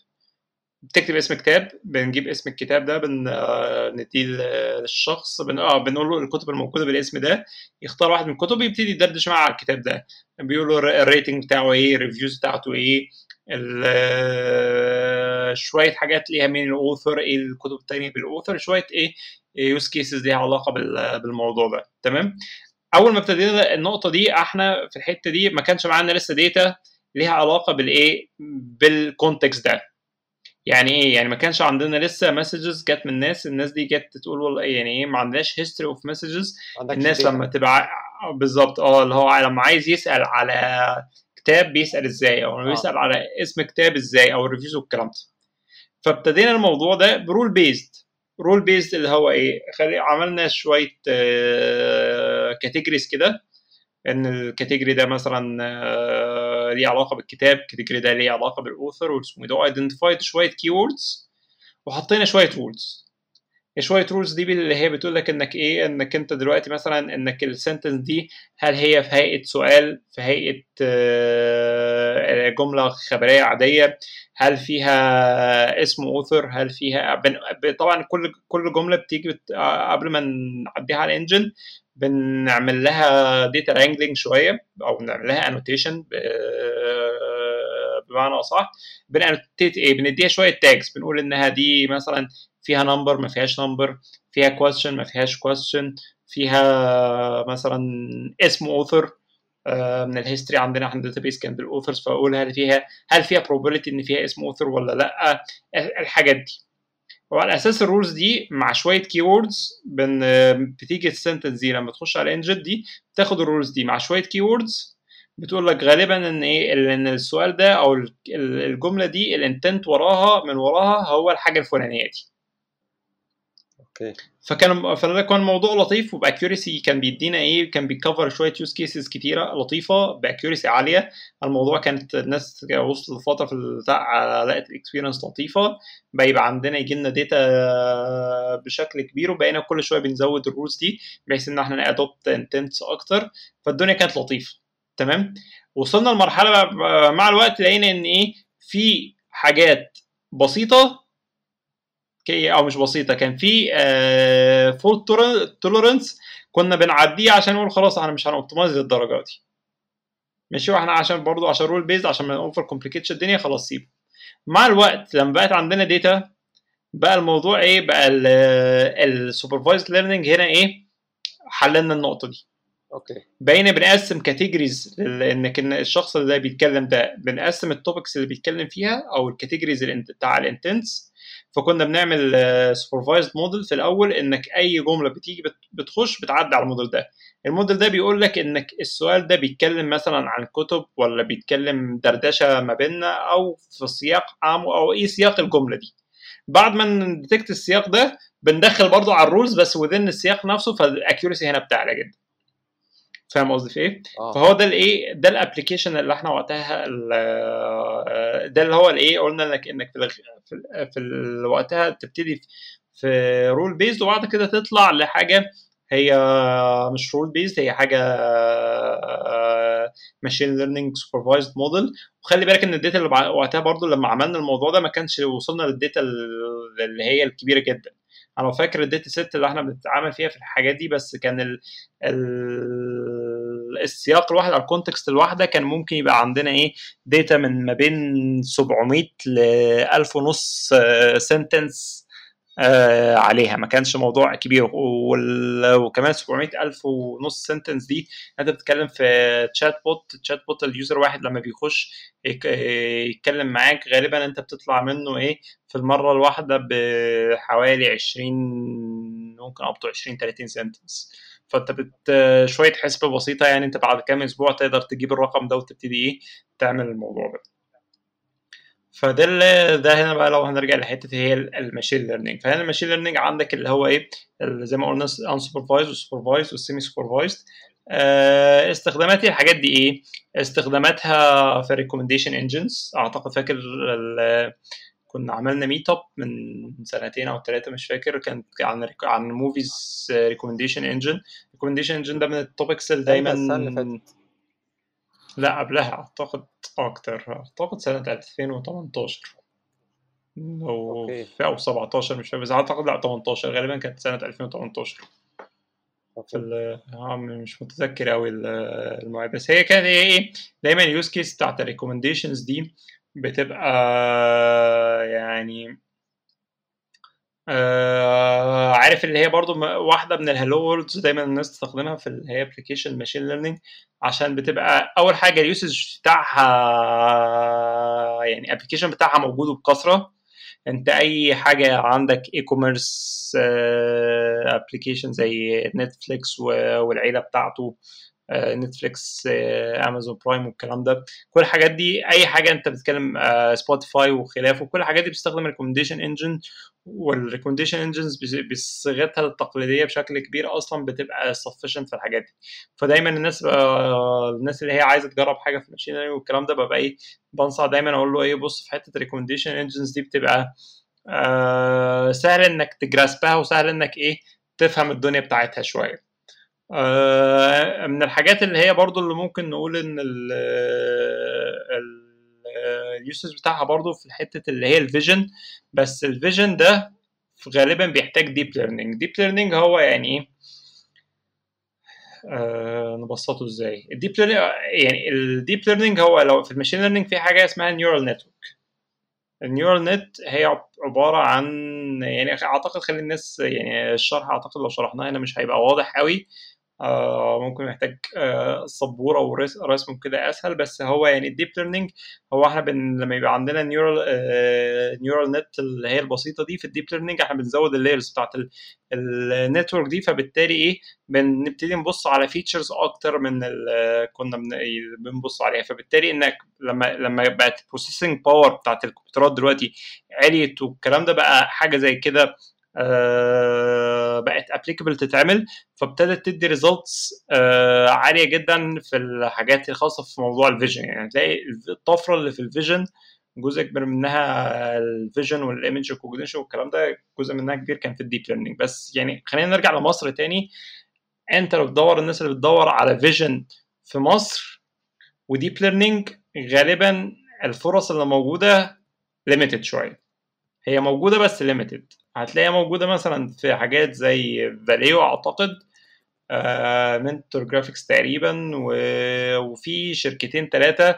بتكتب اسم كتاب، بنجيب اسم الكتاب ده بنديه للشخص، بنقول له الكتب الموجوده بالاسم ده، يختار واحد من الكتب يبتدي يدردش معاه على الكتاب ده، بيقول له الريتنج بتاعه ايه، الريفيوز بتاعته ايه، شويه حاجات ليها من الاوثر، ايه الكتب الثانيه بالاوثر، شويه ايه يوز كيسز ليها علاقه بالموضوع ده. تمام. اول ما ابتدينا النقطه دي احنا في الحته دي ما كانش معانا لسه داتا ليها علاقه بالايه بالكونتكست ده. يعني ايه؟ يعني ما كانش عندنا لسه مسجز جت من الناس، الناس دي جت تقول والله يعني ايه ما عندناش هيستوري اوف مسجز. الناس لما تبقى بالظبط اللي هو لما عايز يسال على كتاب بيسال ازاي، او بيسال على اسم كتاب ازاي، او الريفيوز والكلام ده. فابتدينا الموضوع ده برول بيزد. رول بيزد اللي هو ايه، عملنا شويه كاتيجوريز كده، ان الكاتيجوري ده مثلا ليه علاقه بالكتاب، الكاتيجوري ده ليه علاقه بالاوثر واسمه ده، ايدنتيفايد شويه كيوردز، وحطينا شويه رولز. شويه رولز دي اللي هي بتقول لك انك ايه، انك انت دلوقتي مثلا انك السنتنس دي هل هي في هيئه سؤال، في هيئه جمله خبريه عاديه، هل فيها اسم اوثر، هل فيها طبعا كل جمله بتيجي قبل ما نعديها على الانجن بنعمل لها داتا رانجلينج شويه، او بنعمل لها انوتيشن بمعنى اصح، بنانوتيت ايه، بنديها شويه تاجز، بنقول انها دي مثلا فيها نمبر، ما فيهاش نمبر، فيها كويستشن، ما فيهاش كويستشن، فيها مثلا اسم اوثر. من الهيستوري عندنا داتابيس كان بالاوثرز، فاقول هل فيها probability ان فيها اسم اوثر ولا لا، الحاجات دي. وعلى اساس الرولز دي مع شويه كيوردز بتيجي السنتنس دي لما تخش على انجت دي، بتاخد الرولز دي مع شويه كيوردز بتقول لك غالبا ان ايه، ان السؤال ده او الجمله دي الانتنت وراها من وراها هو الحاجه الفلانيه دي. فكان موضوع لطيف وباكيوريسي، كان بيدينا ايه، كان بيكفر شويه يوز كيسز كتيره لطيفه باكيوريسي عاليه. الموضوع كانت الناس وصلت لفتره في البتاع لقت الاكسبيرينس لطيفه، بيبقى عندنا يجي لنا داتا بشكل كبير، وبقينا كل شويه بنزود الرولز دي بحيث ان احنا نادوبت انتنتس اكتر. فالدنيا كانت لطيفه. تمام. وصلنا لمرحله مع الوقت لقينا ان ايه، في حاجات بسيطه او مش بسيطه، كان في فولت تولرنس كنا بنعديه عشان نقول خلاص احنا مش هنوبتمايز للدرجه دي، ماشي، واحنا عشان برضو عشان رول بيز عشان ما اوفر كومبليكيتش الدنيا، خلاص سيبه. مع الوقت لما بقت عندنا داتا بقى الموضوع ايه، بقى السوبرفايزد ليرنينج هنا ايه، حللنا النقطه دي. اوكي. بقينا بنقسم كاتيجوريز، انك الشخص اللي ده بيتكلم ده بنقسم التوبكس اللي بيتكلم فيها او الكاتيجوريز بتاع الانتنس. فكنا بنعمل سوبرفايزد موديل في الاول، انك اي جمله بتيجي بتخش بتعدي على الموديل ده. الموديل ده بيقول لك انك السؤال ده بيتكلم مثلا عن كتب، ولا بيتكلم دردشه ما بيننا، او في سياق عام، او ايه سياق الجمله دي. بعد ما نديتكت السياق ده بندخل برضو على الرولز بس وذن السياق نفسه، فالاكيورسي هنا بتعلى جدا. فاهم قصدي في ايه؟ فهو ده الايه، ده الابلكيشن اللي احنا وقتها ده اللي هو الايه قلنا لك انك في وقتها تبتدي في رول بيزد، وبعد كده تطلع لحاجه هي مش رول بيزد، هي حاجه ماشين ليرنينج سوبرفايزد موديل. وخلي بالك ان الداتا اللي وقتها برضو لما عملنا الموضوع ده ما كانش وصلنا للداتا اللي هي الكبيره جدا. انا فاكر الداتا ست اللي احنا بنتعامل فيها في الحاجات دي، بس كان السياق الواحد على الكونتكست الواحده كان ممكن يبقى عندنا ايه داتا من ما بين 700 ل 1000 ونص سنتنس عليها، ما كانش موضوع كبير. وكمان 700,000 ونص سنتنس دي انت بتتكلم في تشات بوت، تشات بوت اليوزر واحد لما بيخش يتكلم معاك غالبا انت بتطلع منه ايه في المره الواحده بحوالي 20 ممكن ابط 20 30 سنتنس. فانت شويه حسبه بسيطه يعني انت بعد كام اسبوع تقدر تجيب الرقم ده وتبتدي ايه تعمل الموضوع ده. فده هنا بقى لو هنرجع لحته هي الماشين ليرنينج، فهنا الماشين ليرنينج عندك اللي هو ايه اللي زي ما قلنا unsupervised وsupervised والسيمي سوبرفايزد. استخدامات الحاجات دي ايه؟ استخداماتها في ريكومنديشن انجنز. اعتقد فاكر كنا عملنا ميت اب من سنتين او ثلاثه مش فاكر، كان عن موفيز ريكومنديشن انجن. ريكومنديشن انجن ده من التوبكس اللي دايما لا قبلها اعتقد اكتر، اعتقد سنه 2018 او 17 مش فاكر، بس اعتقد لا 18 غالبا كانت سنه 2018 مش متذكر قوي المواعيد. بس هي كان ايه دايما اليوز كيس بتاعت الريكومنديشنز دي بتبقى يعني عارف اللي هي برضو واحده من الهالو ووردز دايما الناس تستخدمها في اللي هي ابلكيشن ماشين ليرنينج، عشان بتبقى اول حاجه اليوسج بتاعها يعني ابلكيشن بتاعها موجود بكثره. انت اي حاجه عندك اي كوميرس ابلكيشن زي نتفليكس والعيله بتاعته نتفليكس امازون برايم والكلام ده، كل الحاجات دي اي حاجه انت بتتكلم سبوتيفاي وخلافه، كل الحاجات دي بتستخدم ريكومنديشن انجن. والريكومنديشن انجنز بصيغتها التقليديه بشكل كبير اصلا بتبقى سفشنت في الحاجات دي. فدايما الناس اللي هي عايزه تجرب حاجه في الماشين ليرنينج والكلام ده ببقى ايه بنصح دايما اقول له ايه بص في حته الريكومنديشن انجنز دي بتبقى سهل انك تجراسبها وسهل انك ايه تفهم الدنيا بتاعتها شويه. من الحاجات اللي هي برضو اللي ممكن نقول ان اليوسز بتاعها برضو في الحتة اللي هي الفيجن، بس الفيجن ده غالبا بيحتاج ديب ليرنينج. ديب ليرنينج هو يعني ايه نبسطه ازاي؟ الديب ليرنينج يعني الديب ليرنينج هو لو في الماشين ليرنينج في حاجة اسمها نيورال نتورك. النيورال نت هي عباره عن يعني اعتقد خلي الناس يعني الشرح اعتقد لو شرحناه هنا مش هيبقى واضح قوي، ممكن محتاج سبوره او رسم كده اسهل. بس هو يعني الديب ليرنينج هو احنا لما يبقى عندنا نيورال نت اللي هي البسيطه دي في الديب ليرنينج احنا بنزود اللايرز بتاعه النتورك دي، فبالتالي ايه بنبتدي نبص على فيتشرز اكتر من كنا بنبص عليها. فبالتالي انك لما بقت البروسيسنج باور بتاعه الكمبيوترات دلوقتي عليت والكلام ده بقى حاجه زي كده بقت ابليكابل تتعمل، فابتدت تدي ريزلتس عاليه جدا في الحاجات الخاصه في موضوع الفيجن. يعني تلاقي الطفره اللي في الفيجن جزء كبير منها الفيجن والايمج ريكوجنيشن والكلام ده جزء منها كبير كان في الديب ليرنينج. بس يعني خلينا نرجع لمصر تاني. انت لو بتدور الناس اللي بتدور على فيجن في مصر وديب ليرنينج غالبا الفرص اللي موجوده ليميتد شويه، هي موجوده بس ليميتد. هتلاقيها موجوده مثلا في حاجات زي فاليو اعتقد منتور جرافيكس تقريبا، وفي شركتين ثلاثه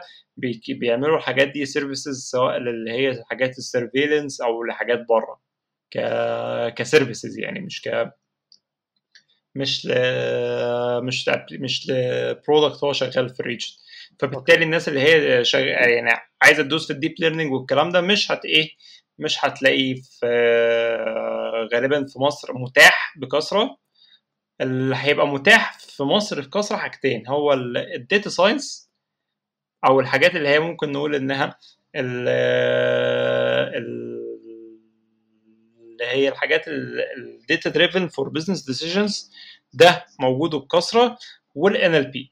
بيعملوا الحاجات دي سيرفيسز سواء اللي هي حاجات السيرفيلنس او لحاجات بره كسيرفيسز يعني مش لبرودكت هو شغال في الريتش. فبالتالي الناس اللي هي يعني عايزه تدوس في الديب ليرنينج والكلام ده مش هتلاقي في غالبا في مصر متاح بكثره. اللي هيبقى متاح في مصر بكثره حاجتين، هو الداتا ساينس او الحاجات اللي هي ممكن نقول انها اللي هي الحاجات الداتا دريفن فور بزنس ديسيجنز ده موجود بكثره، والNLP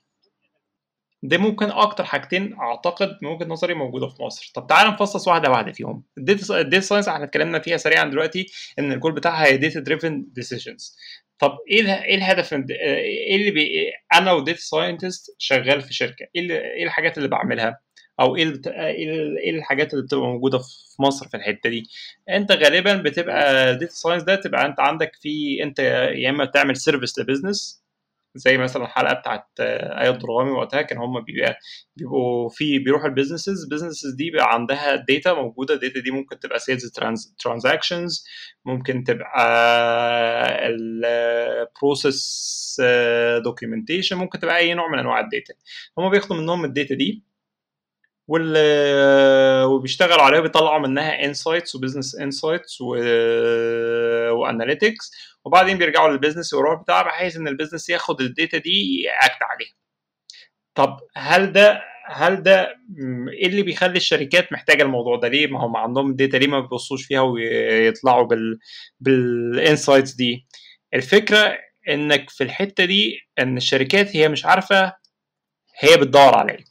ده ممكن اكتر حاجتين اعتقد من وجهه نظري موجوده في مصر. طب تعال نفصص واحده واحده فيهم. الداتا ساينس احنا اتكلمنا فيها سريعا دلوقتي ان الجول بتاعها هي داتا دريفن ديسيجنز. طب ايه الهدف، ايه اللي انا وداتا ساينتست شغال في شركه، ايه الحاجات اللي بعملها، او ايه الحاجات اللي بتبقى موجوده في مصر في الحته دي؟ انت غالبا بتبقى داتا ساينس ده تبقى انت عندك في، انت يا اما بتعمل سيرفيس لبزنس زي مثلا الحلقه بتاعت اياد درامي وقتها كان هم بيبقوا في بيروحوا البيزنسز، البيزنسز دي بقى عندها داتا موجوده، الداتا دي ممكن تبقى سيلز ترانزاكشنز، ممكن تبقى البروسيس دوكيومنتيشن، ممكن تبقى اي نوع من انواع الداتا. هم بياخدوا منهم الداتا دي وبيشتغلوا عليها، بيطلعوا منها انسايتس وبزنس انسايتس واناليتكس، وبعدين بيرجعوا للبيزنس والروح بتاعها بحيث ان البيزنس ياخد الداتا دي ياكت عليها. طب هل ده ايه اللي بيخلي الشركات محتاجه الموضوع ده؟ ليه ما هم عندهم الداتا، ليه ما بيبصوش فيها ويطلعوا بالانسايتس دي؟ الفكره انك في الحته دي ان الشركات هي مش عارفه هي بتدور على ايه.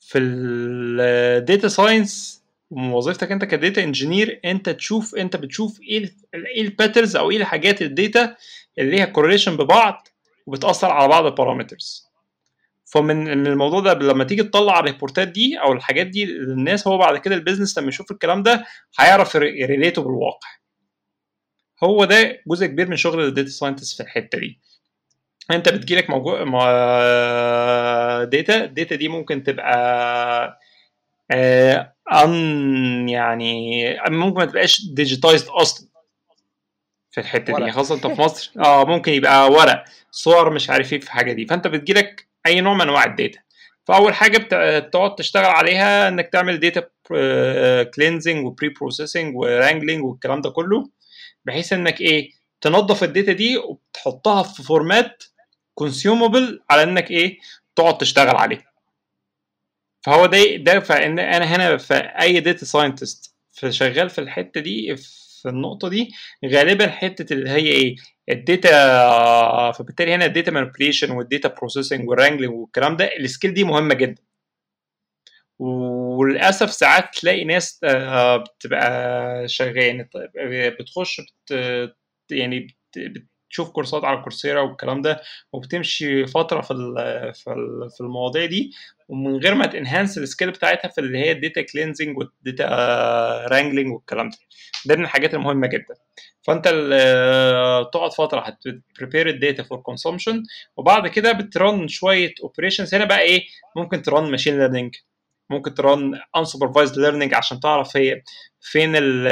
في الداتا ساينس ووظيفتك انت كداتا انجينير انت تشوف، انت بتشوف ايه الباترنز او ايه الحاجات الداتا اللي ليها كورليشن ببعض وبتاثر على بعض البارامترز. فمن الموضوع ده لما تيجي تطلع الريبورتات دي او الحاجات دي للناس، هو بعد كده البيزنس لما يشوف الكلام ده هيعرف ريليته بالواقع. هو ده جزء كبير من شغل الداتا ساينتست في الحته دي. انت بتجيلك داتا، الداتا دي ممكن تبقى يعني ممكن ما تبقاش ديجيتايزد اصلا في الحته دي، خاصه انت في مصر ممكن يبقى ورق، صور، مش عارف ايه في الحاجه دي. فانت بتجيلك اي نوع من انواع الداتا، فاول حاجه بتقعد تشتغل عليها انك تعمل داتا كلينزنج وبري بروسيسنج ورانجلينج والكلام ده كله، بحيث انك ايه تنظف الداتا دي وبتحطها في فورمات كونسيومبل على انك ايه تقعد تشتغل عليه. فهو ده فان انا هنا في اي داتا ساينتست شغال في الحته دي، في النقطه دي غالبا حته اللي هي ايه الداتا، فبالتالي هنا الداتا مانيبيوليشن والداتا بروسيسنج والرانجلينج والكلام ده السكيل دي مهمه جدا. وللاسف ساعات تلاقي ناس بتبقى شغاله بتخش يعني بتشوف كورسات على كورسيرا والكلام ده، وبتمشي فتره في المواضيع دي ومن غير ما تنهانس السكيل بتاعتها في اللي هي الداتا كلينزنج والداتا رانجلينج والكلام ده. ده من الحاجات المهمه جدا. فانت تقعد فتره هتبريبير الداتا فور كونسومشن، وبعد كده بترن شويه اوبريشنز. هنا بقى ايه، ممكن ترن ماشين ليرنينج، ممكن ترن unsupervised learning عشان تعرف هي فين ال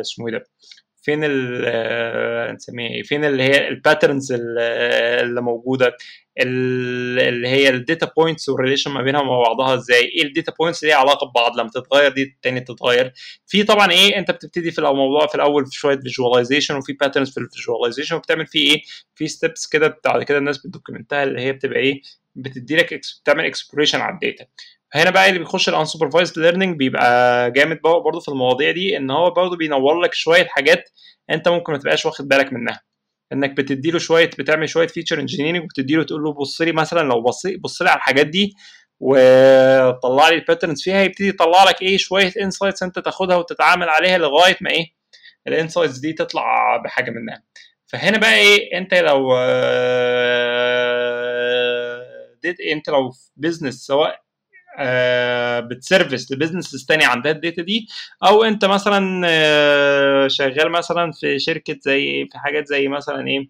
اسمه ايه ده، فين ال نسميها ايه، فين اللي هي الباترنز اللي موجوده، اللي هي الداتا بوينتس والريليشن ما بينها وما بعضها ازاي، ايه الداتا بوينتس ليها علاقه ببعض، لما تتغير دي الثانيه تتغير. في طبعا ايه انت بتبتدي في الموضوع في الاول في شويه فيجواليزيشن، وفي باترنز في الفيجواليزيشن، وبتعمل فيه ايه في ستيبس كده بعد كده الناس بتدوكيومنتها اللي هي بتبقى ايه بتدي لك بتعمل اكسبلوريشن على الداتا. هنا بقى اللي بيخش الانسوبرفايزد ليرنينج بيبقى جامد بقى برضه في المواضيع دي، ان هو برضه بينور لك شويه حاجات انت ممكن ما تبقاش واخد بالك منها، انك بتديله شويه، بتعمل شويه فيتشر انجينيرنج وبتديله تقول له بص لي مثلا، لو بص لي على الحاجات دي وطلع لي الباترنز فيها، يبتدي يطلع لك ايه شويه انسايتس انت تاخدها وتتعامل عليها لغايه ما ايه الانسايتس دي تطلع بحاجه منها. فهنا بقى ايه انت لو في بيزنس، سواء بتسيرفيس لبزنسز تانية عندها الداتا دي، او انت مثلا شغال مثلا في شركه زي في حاجات زي مثلا ايه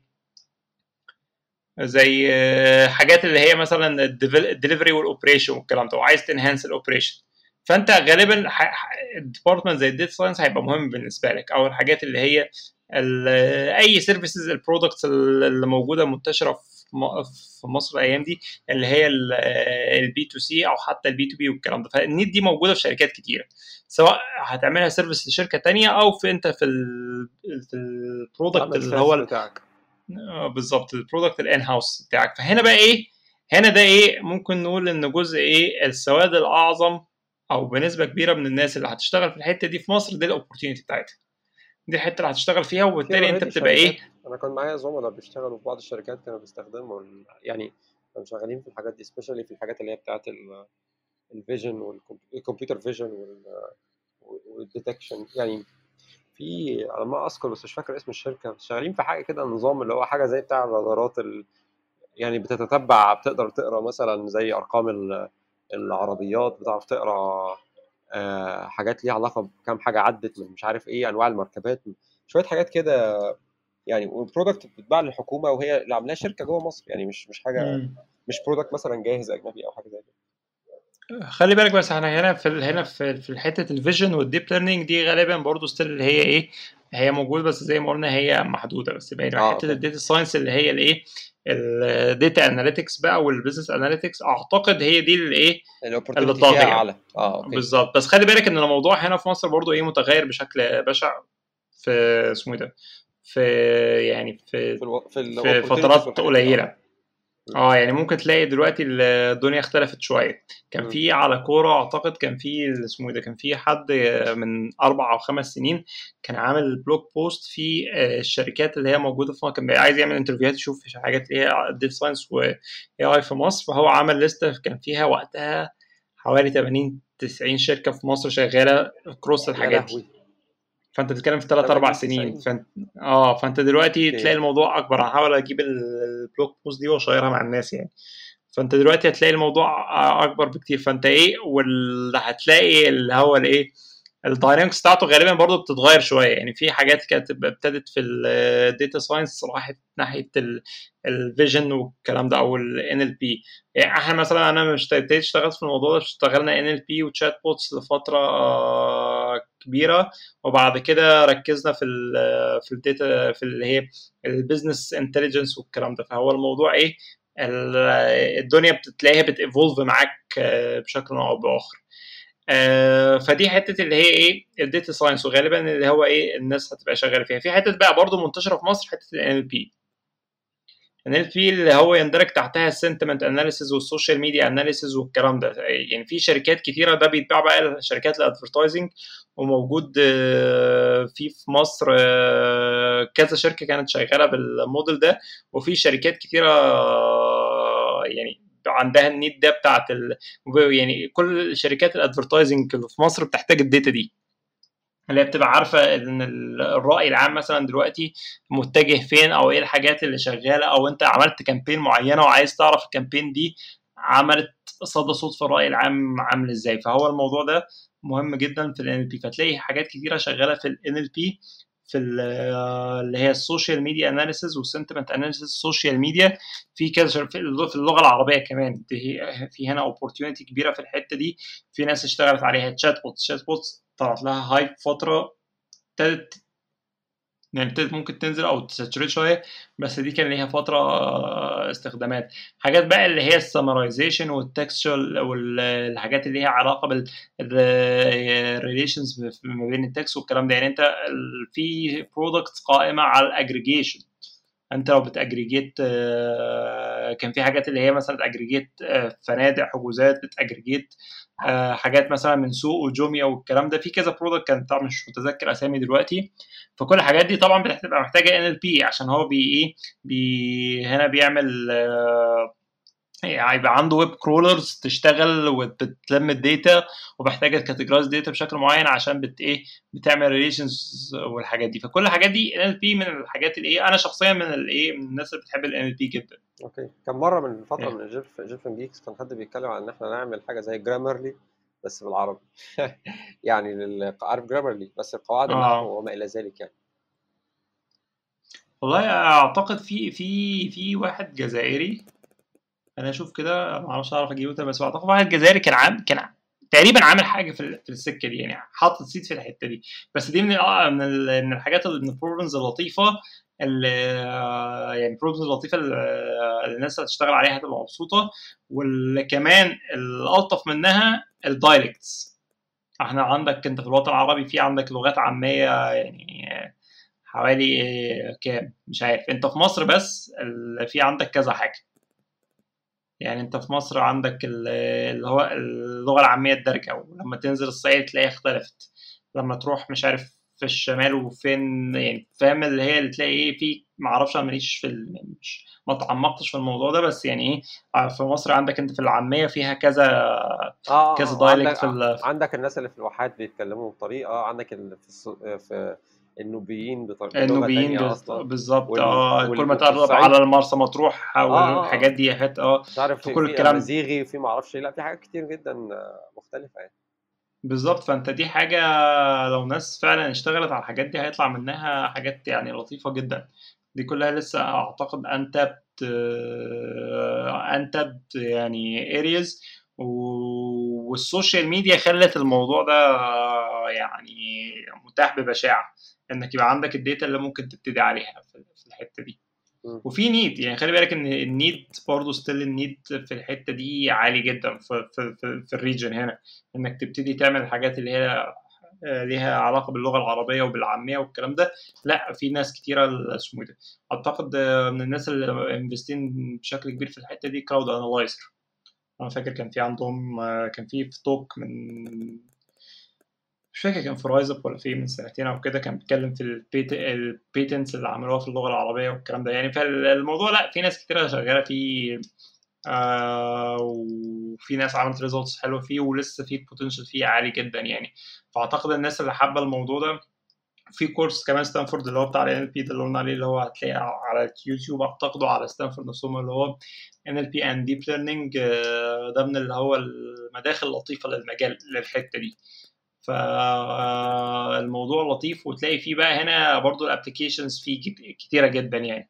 زي حاجات اللي هي مثلا الدليفري والاوبريشن والكلام ده، وعايز تنهانس الاوبريشن، فانت غالبا الديبارتمنت زي الداتا ساينس هيبقى مهم بالنسبه لك، او الحاجات اللي هي اي سيرفيسز البرودكتس اللي موجوده منتشره في مصر الايام دي اللي هي البي تو سي او حتى البي تو بي والكلام ده. فالنيد دي موجوده في شركات كتيره، سواء هتعملها سيرفيس لشركه تانية او في انت في البرودكت اللي هو بتاعك بالظبط، البرودكت الان هاوس بتاعك. فهنا بقى ايه، هنا ده ايه ممكن نقول ان جزء ايه السواد الاعظم او بنسبه كبيره من الناس اللي هتشتغل في الحته دي في مصر دي الاوبورتيونيتي بتاعتها، دي الحته اللي هتشتغل فيها، وبالتالي انت بتبقى ايه. انا كان معايا زملاء بيشتغلوا في بعض الشركات كانوا بيستخدموا يعني كانوا شغالين في الحاجات دي، سبيشالي في الحاجات اللي هي بتاعه الفيجن والكمبيوتر فيجن والديتكشن، يعني في على ما اذكر بس مش فاكر اسم الشركه، شغالين في حاجه كده نظام اللي هو حاجه زي بتاع الرادارات يعني بتتتبع، بتقدر تقرا مثلا زي ارقام العربيات، بتعرف تقرا حاجات ليها علاقه بكام حاجه عدت من مش عارف ايه، انواع المركبات، شويه حاجات كده يعني. والبرودكت بتتباع للحكومه وهي اللي عاملاها شركه جوه مصر، يعني مش حاجه مش برودكت مثلا جاهز اجنبي او حاجه زي كده. خلي بالك بس احنا هنا في حته الفيجن والديب ليرنينج دي غالبا برضو ستيل اللي هي ايه، هي موجوده بس زي ما قلنا هي محدوده. بس باقي حته الداتا ساينس اللي هي الايه الداتا اناليتكس بقى والبيزنس اناليتكس، اعتقد هي دي الايه اللي طاغيه بالظبط. بس خلي بالك ان الموضوع هنا في مصر برضو ايه متغير بشكل بشع في اسمه ده، في يعني في فترات قليله. يعني ممكن تلاقي دلوقتي الدنيا اختلفت شويه. كان في على كوره اعتقد كان في اسمه ده، كان في حد من 4 أو 5 سنين كان عامل بلوج بوست في الشركات اللي هي موجوده في مصر، كان عايز يعمل انترفيوهات يشوف حاجات ايه ديتا ساينس واي في مصر. فهو عمل لسته كان فيها وقتها حوالي 80-90 شركه في مصر شغاله كروس الحاجات دي. فانت بتتكلم في 3-4 سنين. فانت دلوقتي تلاقي الموضوع اكبر. انا هحاول اجيب البلوك بوست دي واشيرها مع الناس يعني. فانت دلوقتي هتلاقي الموضوع اكبر بكتير. فانت ايه هتلاقي اللي هو الايه الداينامكس بتاعته غالبا برضو بتتغير شويه. يعني في حاجات كانت ابتدت في الداتا ساينس راحت ناحيه الفيجن والكلام ده او الان ال بي. يعني احنا مثلا انا مش ابتديت اشتغلت في الموضوع ده، اشتغلنا ان ال بي وتشات بوتس لفتره كبيره، وبعد كده ركزنا في الداتا في اللي هي البيزنس انتليجنس والكلام ده. فهو الموضوع ايه الدنيا بتلاقيها بتيفولف معاك بشكل او باخر. فدي حته اللي هي ايه الداتا ساينس، وغالبا اللي هو ايه الناس هتبقى شغاله فيها. في حته بقى برضو منتشره في مصر حته ال NLP. اللي هو يندرج تحتها السنتمنت اناليسيز والسوشيال ميديا اناليسيز والكلام ده. يعني في شركات كتيره ده بيتباع بقى لشركات الادفيرتايزنج، وموجود في مصر كذا شركه كانت شغاله بالموديل ده، وفي شركات كتيره يعني عندها النيد ده بتاعت يعني كل شركات الادفيرتايزنج في مصر بتحتاج الداتا دي، اللي بتبقى عارفه ان الراي العام مثلا دلوقتي متجه فين او ايه الحاجات اللي شغاله، او انت عملت كامبين معينه وعايز تعرف الكامبين دي عملت صدى صوت في الراي العام عامل ازاي. فهو الموضوع ده مهم جدا في الان ال بي. فتلاقي حاجات كتيره شغاله في الان ال بي في اللي هي السوشيال ميديا اناليسيز والسنتمنت اناليسيز السوشيال ميديا في كذا في اللغه العربيه كمان. في هنا اوبورتيونيتي كبيره في الحته دي، في ناس اشتغلت عليها. تشات بوتس طلعت لها هايب فتره، ابتدت يعني ممكن تنزل او تساتوريت شويه، بس دي كان ليها فتره استخدامات. حاجات بقى اللي هي السمرايزيشن والتكستشوال والحاجات اللي هي علاقه بالريليشنز ما بين التكست والكلام ده. يعني انت في برودكت قائمه على الاجريجيشن، انت لو بتاجريجيت كان في حاجات اللي هي مثلا بتاجريجيت فنادق حجوزات، بتاجريجيت حاجات مثلا من سوق وجوميا والكلام ده. في كذا برودكت كان طبعا مش متذكر اسامي دلوقتي. فكل الحاجات دي طبعا بتبقى محتاجه ان ال بي، عشان هو هنا بيعمل يعني يبقى عنده ويب كرولرز تشتغل وبتلم الداتا، ومحتاجه كاتيجورايز داتا بشكل معين عشان بتعمل ريليشنز والحاجات دي. فكل الحاجات دي ان ال بي من الحاجات الايه. انا شخصيا من الناس اللي بتحب الان ال بي جدا. اوكي، كان مره من فتره من ايجيبشن جيكس كان حد بيتكلم عن ان احنا نعمل حاجه زي جرامرلي بس بالعربي يعني عارف جرامرلي بس القواعد وما الى ذلك. يعني والله اعتقد في واحد جزائري انا اشوف كده معرفش اعرف اجيبه تاني، بس اعتقد واحد جزائري كان تقريبا عامل حاجه في السكه دي، يعني حاطط سيد في الحته دي. بس دي من الحاجات اللي من البروبلمز اللطيفه اللي يعني البروبلمز اللطيفه اللي الناس هتشتغل عليها هتبقى مبسوطه. وكمان الالطف منها الدايلكتس. احنا عندك انت في الوطن العربي في عندك لغات عاميه يعني حوالي كام مش عارف، انت في مصر بس في عندك كذا حاجه. يعني انت في مصر عندك اللي هو اللغه العاميه الدارجه، ولما تنزل الصعيد تلاقيها اختلفت، لما تروح مش عارف في الشمال وفين، يعني فاهم اللي هي اللي تلاقي ايه في معرفش. انا ماليش في مش ما تعمقتش في الموضوع ده، بس يعني ايه في مصر عندك انت في العاميه فيها كذا كذا دايلكت. عندك الناس اللي في الواحات بيتكلموا بطريقه، عندك في النوبيين بطريقه ثانيه بالظبط. كل ما تقرب على المرسى مطروح والحاجات دي حاجات تعرف كل الكلام زيغي، وفي ما اعرفش لا في حاجات كتير جدا مختلفه يعني بالظبط. فانت دي حاجه لو ناس فعلا اشتغلت على الحاجات دي هيطلع منها حاجات يعني لطيفه جدا. دي كلها لسه اعتقد انتبت يعني اريز، والسوشيال ميديا خلت الموضوع ده يعني متاح ببشاعه، انك يبقى عندك الداتا اللي ممكن تبتدي عليها في الحته دي. وفي نيد، يعني خلي بالك ان النيد برضه ستيل النيد في الحته دي عالي جدا في الريجن هنا، انك تبتدي تعمل الحاجات اللي هي ليها علاقه باللغه العربيه وبالعاميه والكلام ده. لا في ناس كتيره اسمه ده، اعتقد من الناس اللي انفستين بشكل كبير في الحته دي كراود انالايزر. انا فاكر كان في عندهم كان في توك من مش فاكر كان في رايز اب ولا في من سنتين او كده، كان بيتكلم في البيتنتس اللي عملوها في اللغه العربيه والكلام ده. يعني فالموضوع لا في ناس كتيره شغاله فيه، وفي ناس عملت ريزلتس حلوه فيه، ولسه في بوتنشال فيه عالي جدا يعني. فاعتقد الناس اللي حابه الموضوع ده في كورس كمان ستانفورد اللي هو بتاع ال NLP ده اللي قلنا عليه، اللي هو هتلاقيه على يوتيوب اعتقده على ستانفورد نفسهم، اللي هو NLP and Deep Learning. ده من اللي هو المداخل اللطيفه للمجال للحته دي، فالموضوع لطيف. وتلاقي فيه بقى هنا برضو الابليكيشنز فيه كتيره جدا يعني،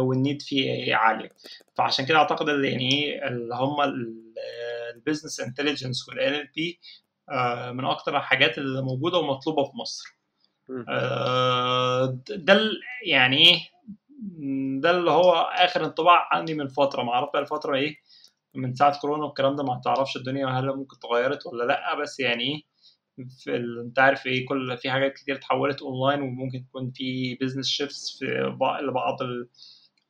والنيد فيه عاليه. فعشان كده اعتقد اللي يعني اللي هم البيزنس انتليجنس والان ال بي من اكتر الحاجات اللي موجوده ومطلوبه في مصر. ده يعني ده اللي هو اخر انطباع عندي من فتره، ما اعرف بقى الفتره ايه من ساعه كورونا والكلام ده، ما تعرفش الدنيا هل ممكن اتغيرت ولا لا، بس يعني انت عارف ايه كل في حاجات كتير اتحولت اونلاين، وممكن تكون في بيزنس شيفتس في بعض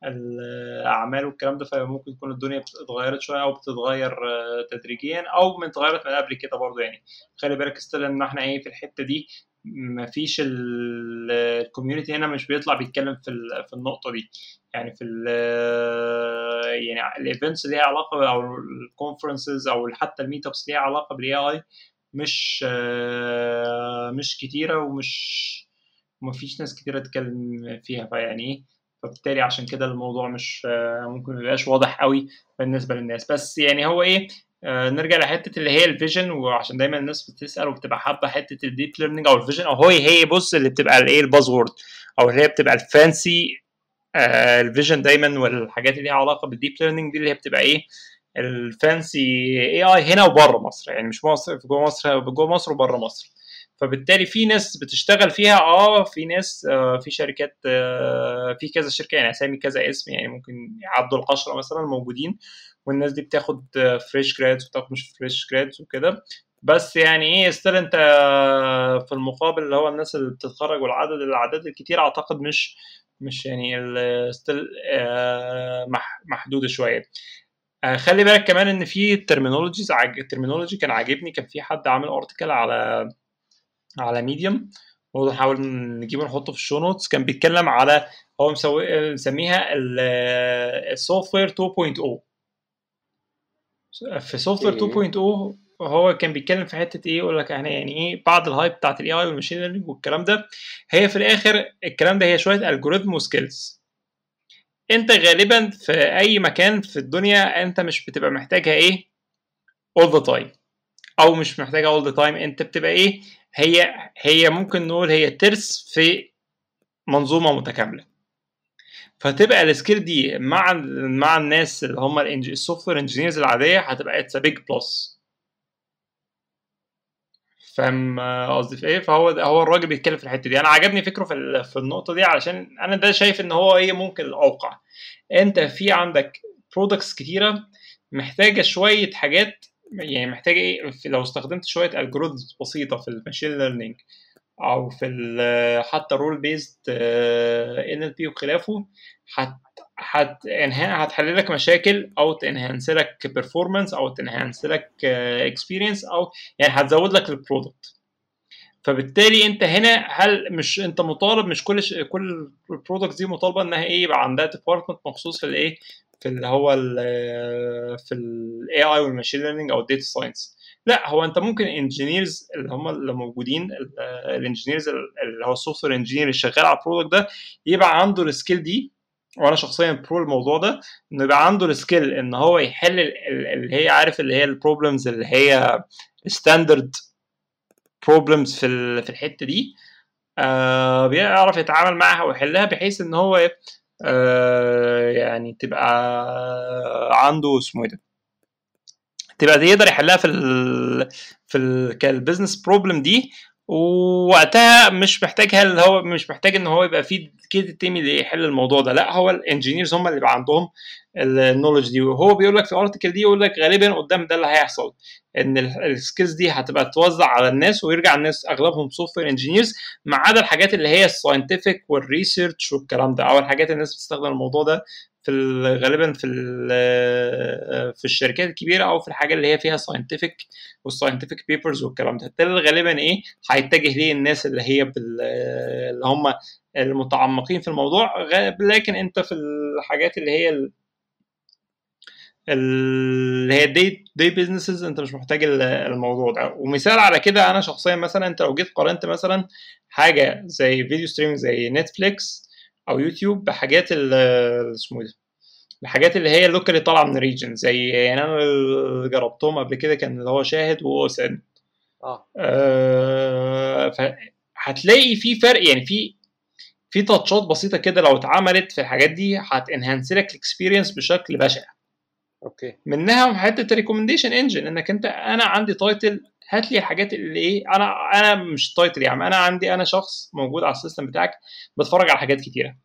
الاعمال والكلام ده. فممكن تكون الدنيا اتغيرت شويه او بتتغير تدريجيا او من اتغيرت من قبل كده برضو يعني. خلي بالك استل ان احنا ايه في الحته دي مفيش الكوميونتي هنا مش بيطلع بيتكلم في النقطه دي يعني، في ال يعني الايفنتس اللي ليها علاقه او الكونفرنسز او حتى الميت ابس ليها علاقه بالاي اي مش كتيره، ومش مفيش ناس كتيره تتكلم فيها. فيعني فبالتالي عشان كده الموضوع مش ممكن ميبقاش واضح قوي بالنسبه للناس. بس يعني هو ايه نرجع لحته اللي هي الفيجن، وعشان دايما الناس بتسال وبتبقى حابه حته الديب ليرنينج او الفيجن، او هي بص اللي بتبقى الايه الباز وورد او اللي هي بتبقى الفانسي الفيجن دايما، والحاجات اللي ليها علاقه بالديب ليرنينج دي اللي هي بتبقى ايه الفانسي اي اي هنا وبره مصر يعني، مش مصر جوه مصر، جوه مصر وبره مصر. فبالتالي في ناس بتشتغل فيها، في ناس في شركات في كذا شركه يعني اسامي كذا اسم يعني ممكن يعدوا ال10 مثلا موجودين، والناس دي بتاخد فريش جرادز وبتاخد مش فريش جرادز وكده. بس يعني ايه استل انت في المقابل اللي هو الناس اللي بتتخرج والعدد الكتير اعتقد مش يعني استل محدوده شويه. خلي بالك كمان ان في ترمينولوجيز، الترمينولوجي كان عاجبني، كان في حد عامل ارتكل على ميديوم ونحاول نجيبه نحطه في الشو نوتس، كان بيتكلم على هو مسميها السوفتوير 2.0. في سوفتوير 2.0 هو كان بيتكلم في حته ايه، يقول لك احنا يعني ايه بعد الهايب بتاعت الاي اي والماشين ليرنينج والكلام ده، هي في الاخر الكلام ده هي شويه الجوريثم وسكيلز. انت غالبا في اي مكان في الدنيا انت مش بتبقى محتاجها ايه all the time، او مش محتاجه all the time. انت بتبقى ايه هي ممكن نقول هي ترس في منظومه متكامله. فتبقى السكيل دي مع الناس اللي هم السوفت وير انجينيرز العاديه هتبقى اتس بيج بلس. فاهم قصدي في ايه؟ فهو الراجل بيتكلم في الحته دي. انا عجبني فكره في النقطه دي، علشان انا ده شايف ان هو ايه ممكن الاوقع. انت في عندك برودكتس كتيره محتاجه شويه حاجات، يعني محتاجه ايه لو استخدمت شويه الجوريزمز بسيطه في الماشين ليرنينج او في حتى الرول بيزد NLP وخلافه هتحل لك مشاكل او تنهانس لك بيرفورمانس او تنهانس لك اكسبيرينس او يعني هتزود لك البرودكت. فبالتالي انت هنا هل مش انت مطالب، مش كل البرودكت دي مطالبه انها ايه يبقى عندها ديبارتمنت مخصوص في الايه في اللي هو في الاي اي والماشين ليرنينج او الداتا ساينس. لا هو انت ممكن انجينيرز اللي هم اللي موجودين الانجينيرز اللي هو السوفت وير انجينير الشغال على البرودكت ده يبقى عنده السكيل دي، وانا شخصيا برو الموضوع ده، انه يبقى عنده السكيل ان هو يحل اللي هي عارف اللي هي البروبلمز اللي هي ستاندرد بروبلمز في الحته دي، بيعرف يتعامل معها ويحلها بحيث ان هو يعني تبقى عنده اسمه ايه ده تبقى دي يقدر يحلها في كالبزنس بروبلم دي، ووقتها مش محتاجها اللي هو مش محتاج ان هو يبقى فيه كده تيم اللي يحل الموضوع ده، لا هو الانجينيرز هم اللي بقى عندهم النولج دي. وهو بيقول لك في الارتكل دي يقول لك غالبا قدام ده اللي هيحصل، ان السكيلز دي هتبقى تتوزع على الناس ويرجع الناس اغلبهم سوفت وير انجينيرز، ما عدا الحاجات اللي هي الساينتفك والريسيرش والكلام ده، او الحاجات الناس بتستخدم الموضوع ده في غالبا في الشركات الكبيره او في الحاجه اللي هي فيها ساينتفك والساينتفك بيبرز والكلام ده. ده غالبا ايه هيتجه ليه الناس اللي هي اللي هم المتعمقين في الموضوع، لكن انت في الحاجات اللي هي دي بيزنسز انت مش محتاج الموضوع ده. ومثال على كده انا شخصيا مثلا انت لو جيت قارنت مثلا حاجه زي فيديو ستريمينج زي نتفليكس او يوتيوب بحاجات اسمه ده الحاجات اللي هي اللوكالي طالعه من ريجن، زي يعني انا جربتهم قبل كده كان اللي هو شاهد وسن فهتلاقي في فرق يعني في تاتشات بسيطه كده لو اتعملت في الحاجات دي هتنهانس لك الاكسبيرينس بشكل بشع. اوكي، منها حته الريكومنديشن انجن، انك انت انا عندي تايتل هات لي الحاجات اللي ايه انا مش تايتل يا عم، انا عندي انا شخص موجود على السيستم بتاعك بتفرج على حاجات كتيره،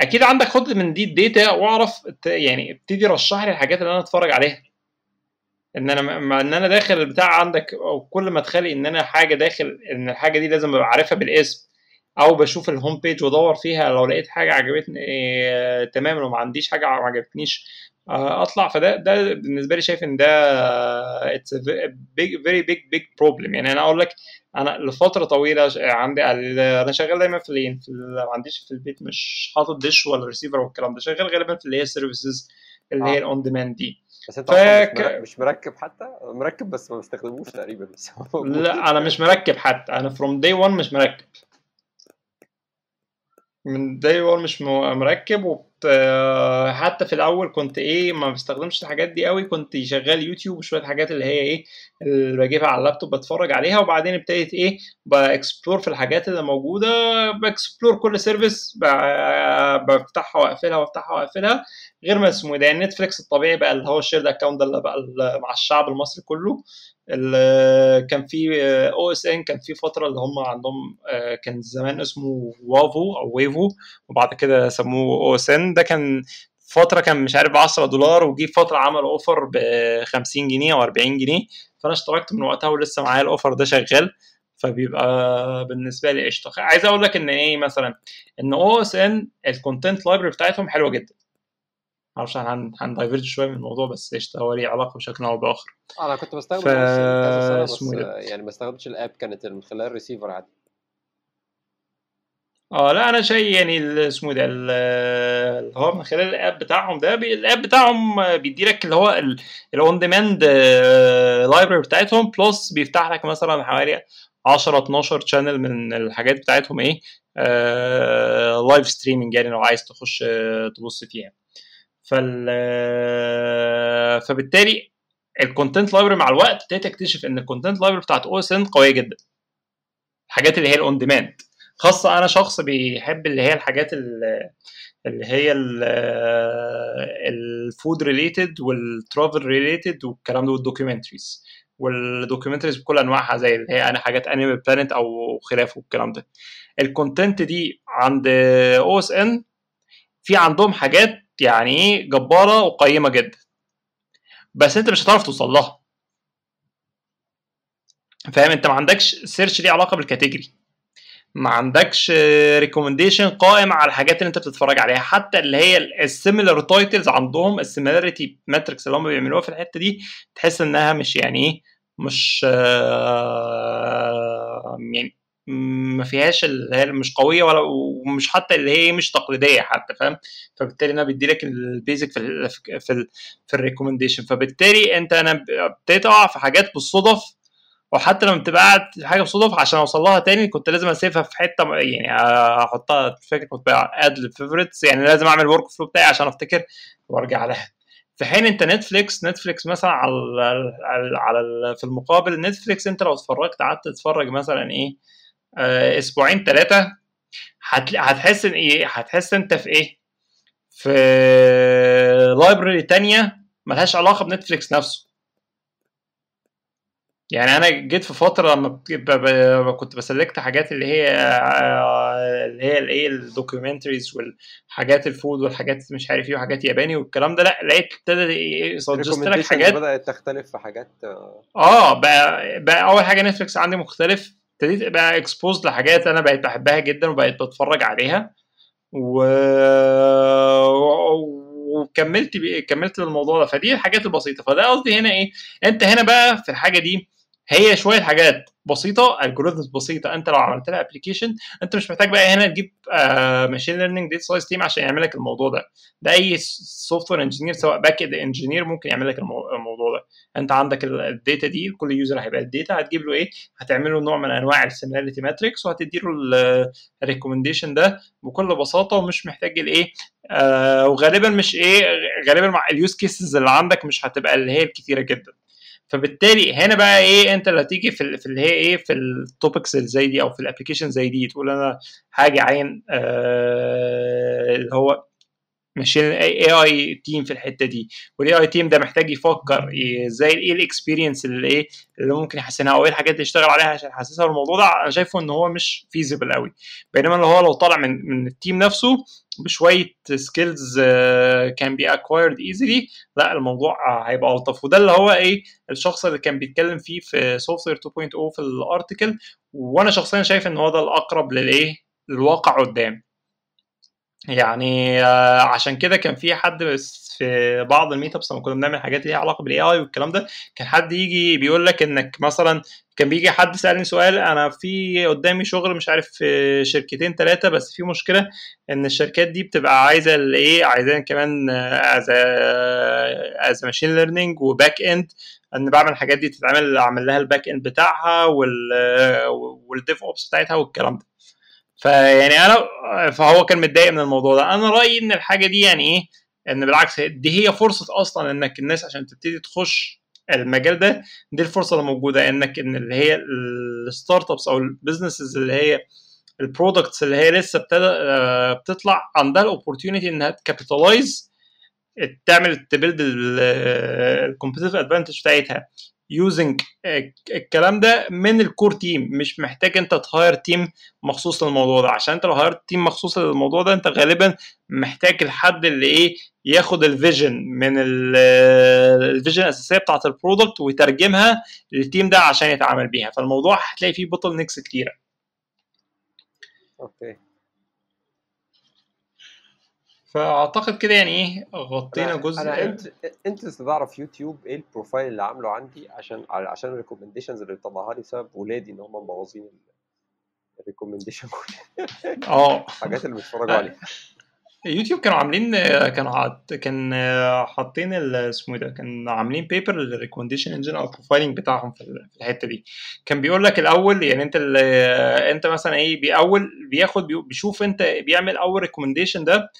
اكيد عندك خد من دي الداتا واعرف يعني ابتدي رشح لي الحاجات اللي انا اتفرج عليها، ان انا مع ان انا داخل البتاع عندك او كل ما تخلي ان انا حاجه داخل ان الحاجه دي لازم ابقى عارفها بالاسم، او بشوف الهوم بيج وادور فيها لو لقيت حاجه عجبتني تمام، لو ما عنديش حاجه ما عجبتنيش اطلع. فده بالنسبه لي شايف ان ده اتس فيري بيج بروبلم. يعني انا اقول لك انا لفتره طويله عندي انا شغال دايما في الين في ما عنديش في البيت مش حاطط ديش ولا ريسيفر والكلام ده، شغال غالبا في اللي هي السيرفيسز اللي هي الاون ديماند دي، بس انت مش مركب حتى مركب بس ما بستخدموش تقريبا لا انا مش مركب حتى، انا فروم داي 1 مش مركب، من داي 1 مش مركب. حتى في الاول كنت ايه ما بستخدمش الحاجات دي قوي، كنت شغال يوتيوب وشويه حاجات اللي هي ايه اللي بجيبها على اللابتوب بتفرج عليها، وبعدين ابتديت ايه باكسبلور في الحاجات اللي موجوده، باكسبلور كل سيرفيس بفتحها واقفلها وافتحها واقفلها، غير ما اسمه ده نتفليكس الطبيعي بقى اللي هو الشيرد اكونت ده اللي بقى مع الشعب المصري كله، اللي كان في او اس ان كان في فتره اللي هم عندهم كان زمان اسمه وافو او ويفو وبعد كده سموه او اس ان، ده كان فتره كان مش عارف $10 وجي فتره عمل اوفر ب50 جنيه او 40 جنيه، فانا اشتركت من وقتها ولسه معايا الاوفر ده شغال، فبيبقى بالنسبه لي قشطه. عايز اقول لك ان ايه مثلا ان او اس ان الكونتنت لايبرري بتاعتهم حلوه جدا، معرفش هندايفرج شويه من الموضوع بس قشطه هو ليه علاقه بشكل او باخر. انا كنت بستخدم يعني ما استخدمتش الاب، كانت من خلال الريسيفر عادي. لا انا شيء يعني اسمه ده اللي هو من خلال الاب بتاعهم ده الاب بتاعهم بيدي لك اللي هو الاون ديماند لايبرري بتاعتهم، بلس بيفتح لك مثلا حوالي 10 12 شانل من الحاجات بتاعتهم ايه لايف ستريمنج، يعني لو عايز تخش تبص فيها. فبالتالي الكونتنت لايبرري مع الوقت ابتديت اكتشف ان الكونتنت لايبرري بتاعت او اس ان قويه جدا، الحاجات اللي هي الاون ديماند، خاصه انا شخص بيحب اللي هي الحاجات اللي هي الفود ريليتد والترافل ريليتد والكلام ده والدوكيومنتريز بكل انواعها، زي اللي هي انا حاجات انيمال بلانت او خلافه والكلام ده. الكونتنت دي عند او اس ان في عندهم حاجات يعني ايه جباره وقيمه جدا، بس انت مش هتعرف توصل لها، فاهم؟ انت ما عندكش سيرش ليه علاقه بالكاتيجوري، ما عندكش ريكومنديشن قائم على الحاجات اللي انت بتتفرج عليها، حتى اللي هي السيميلر تايتلز عندهم السيميلاريتي ماتريكس اللي هم بيعملوها في الحته دي تحس انها مش يعني ايه، مش يعني ما فيهاش اللي هي مش قويه ولا ومش حتى اللي هي مش تقليديه حتى، فاهم؟ فبالتالي انا بدي لك البيزك في الريكومنديشن، فبالتالي انت انا ابتديت اقع في حاجات بالصدف، وحتى لما بتبقى قاعد حاجه بالصدف عشان اوصلها تاني كنت لازم اسيفها في حته يعني احطها، فاكر كنت اد الفيفوريتس يعني لازم اعمل ورك فلو بتاعي عشان افتكر وارجع لها. في حين انت نتفليكس مثلا على في المقابل نتفليكس انت لو اتفرجت قعدت تتفرج مثلا ايه اسبوعين ثلاثه هتحس ان ايه، هتحس انت في ايه، في لايبرري ثانيه ملهاش علاقه بنتفليكس نفسه. يعني انا جيت في فتره لما كنت بسلكت حاجات اللي هي الايه الدوكيومنتريز والحاجات الفود والحاجات مش عارف ايه وحاجات ياباني والكلام ده، لا لقيت ابتدى يسجست لك حاجات بدات تختلف في حاجات بقى اول حاجه نتفليكس عندي مختلف، ابتديت بقى اكسبوز لحاجات انا بقيت بحبها جدا وبقيت بتفرج عليها وكملت الموضوع ده. فدي الحاجات البسيطه، فده قصدي هنا ايه، انت هنا بقى في الحاجه دي هي شويه حاجات بسيطه، الجوريزمز بسيطه، انت لو عملت لها ابلكيشن انت مش محتاج بقى هنا تجيب ماشين ليرنينج ديت ساينس تيم عشان يعمل لك الموضوع ده اي سوفت وير انجينير سواء باك اند انجينير ممكن يعمل لك الموضوع ده. انت عندك الداتا دي، كل يوزر هيبقى الداتا هتجيب له ايه، هتعمل له نوع من انواع السيميلاريتي ماتريكس وهتدي له الريكومنديشن ده بكل بساطه، ومش محتاج الايه وغالبا مش ايه، غالبا مع اليوز كيسز اللي عندك مش هتبقى اللي هي الكتيره جدا. فبالتالي هنا بقى ايه، انت اللي هتيجي في اللي هي ايه في التوبكس زي دي او في الابلكيشن زي دي تقول انا هاجي عين اللي هو ماشين اي تيم في الحته دي، والاي تيم ده محتاج يفكر ازاي ايه الاكسبيرينس اللي ايه اللي ممكن يحسنها او ايه الحاجات اللي يشتغل عليها عشان يحسسها. الموضوع ده انا شايفه ان هو مش فيزبل قوي، بينما اللي هو لو طالع من التيم نفسه بشويه سكيلز كان بي اكوايرد ايزلي، لا الموضوع هيبقى الطف. وده اللي هو ايه الشخص اللي كان بيتكلم فيه في سوفتوير 2.0 في الارتكل، وانا شخصيا شايف ان هو ده الاقرب للايه للواقع قدام. يعني عشان كده كان في حد بس في بعض الميت ابس لما كنا بنعمل حاجات ليها علاقه بالاي اي والكلام ده، كان حد يجي بيقول لك انك مثلا كان بيجي حد سالني سؤال انا في قدامي شغل مش عارف في شركتين ثلاثه، بس في مشكله ان الشركات دي بتبقى عايزه الايه، عايزين كمان از ماشين ليرنينج وباك اند، ان بعمل الحاجات دي تتعمل اعمل لها الباك اند بتاعها والديف اوبس بتاعتها والكلام ده. فيعني انا فهو كان متضايق من الموضوع ده. انا رايي ان الحاجه دي يعني ايه، ان بالعكس دي هي فرصه اصلا انك الناس عشان تبتدي تخش المجال ده، دي الفرصه اللي موجوده انك ان اللي هي الستارت ابس او البيزنسز اللي هي البرودكتس اللي هي لسه بتطلع عندها الاوبورتيونيتي انها تكابيتالايز تعمل تبيلد الكومبيتيتيف ادفانتج بتاعتها يوزنج الكلام ده من الكور تيم. مش محتاج انت تهاير تيم مخصوص للموضوع ده، عشان انت لو هايرت تيم مخصوص للموضوع ده انت غالبا محتاج الحد اللي ايه ياخد الفيجن من الفيجن الاساسيه بتاعه البرودكت ويترجمها للتيم ده عشان يتعامل بيها. فالموضوع هتلاقي فيه بطل نيكس كتيره. اوكي، فاعتقد كده يعني ايه غطينا جزء. انت تعرف يوتيوب ايه البروفايل اللي عامله عندي عشان الريكومنديشنز اللي بيطلعها لي بسبب ولادي ان هم مبوظين الريكومنديشن كله الحاجات اللي بيتفرجوا عليها. يوتيوب كانوا عاملين كان حاطين اسمه ده، كان عاملين بيبر للريكومنديشن انجن او البروفايلنج بتاعهم في الحته دي. كان بيقول لك الاول يعني انت مثلا ايه بيشوف انت بيعمل اول ريكومنديشن ده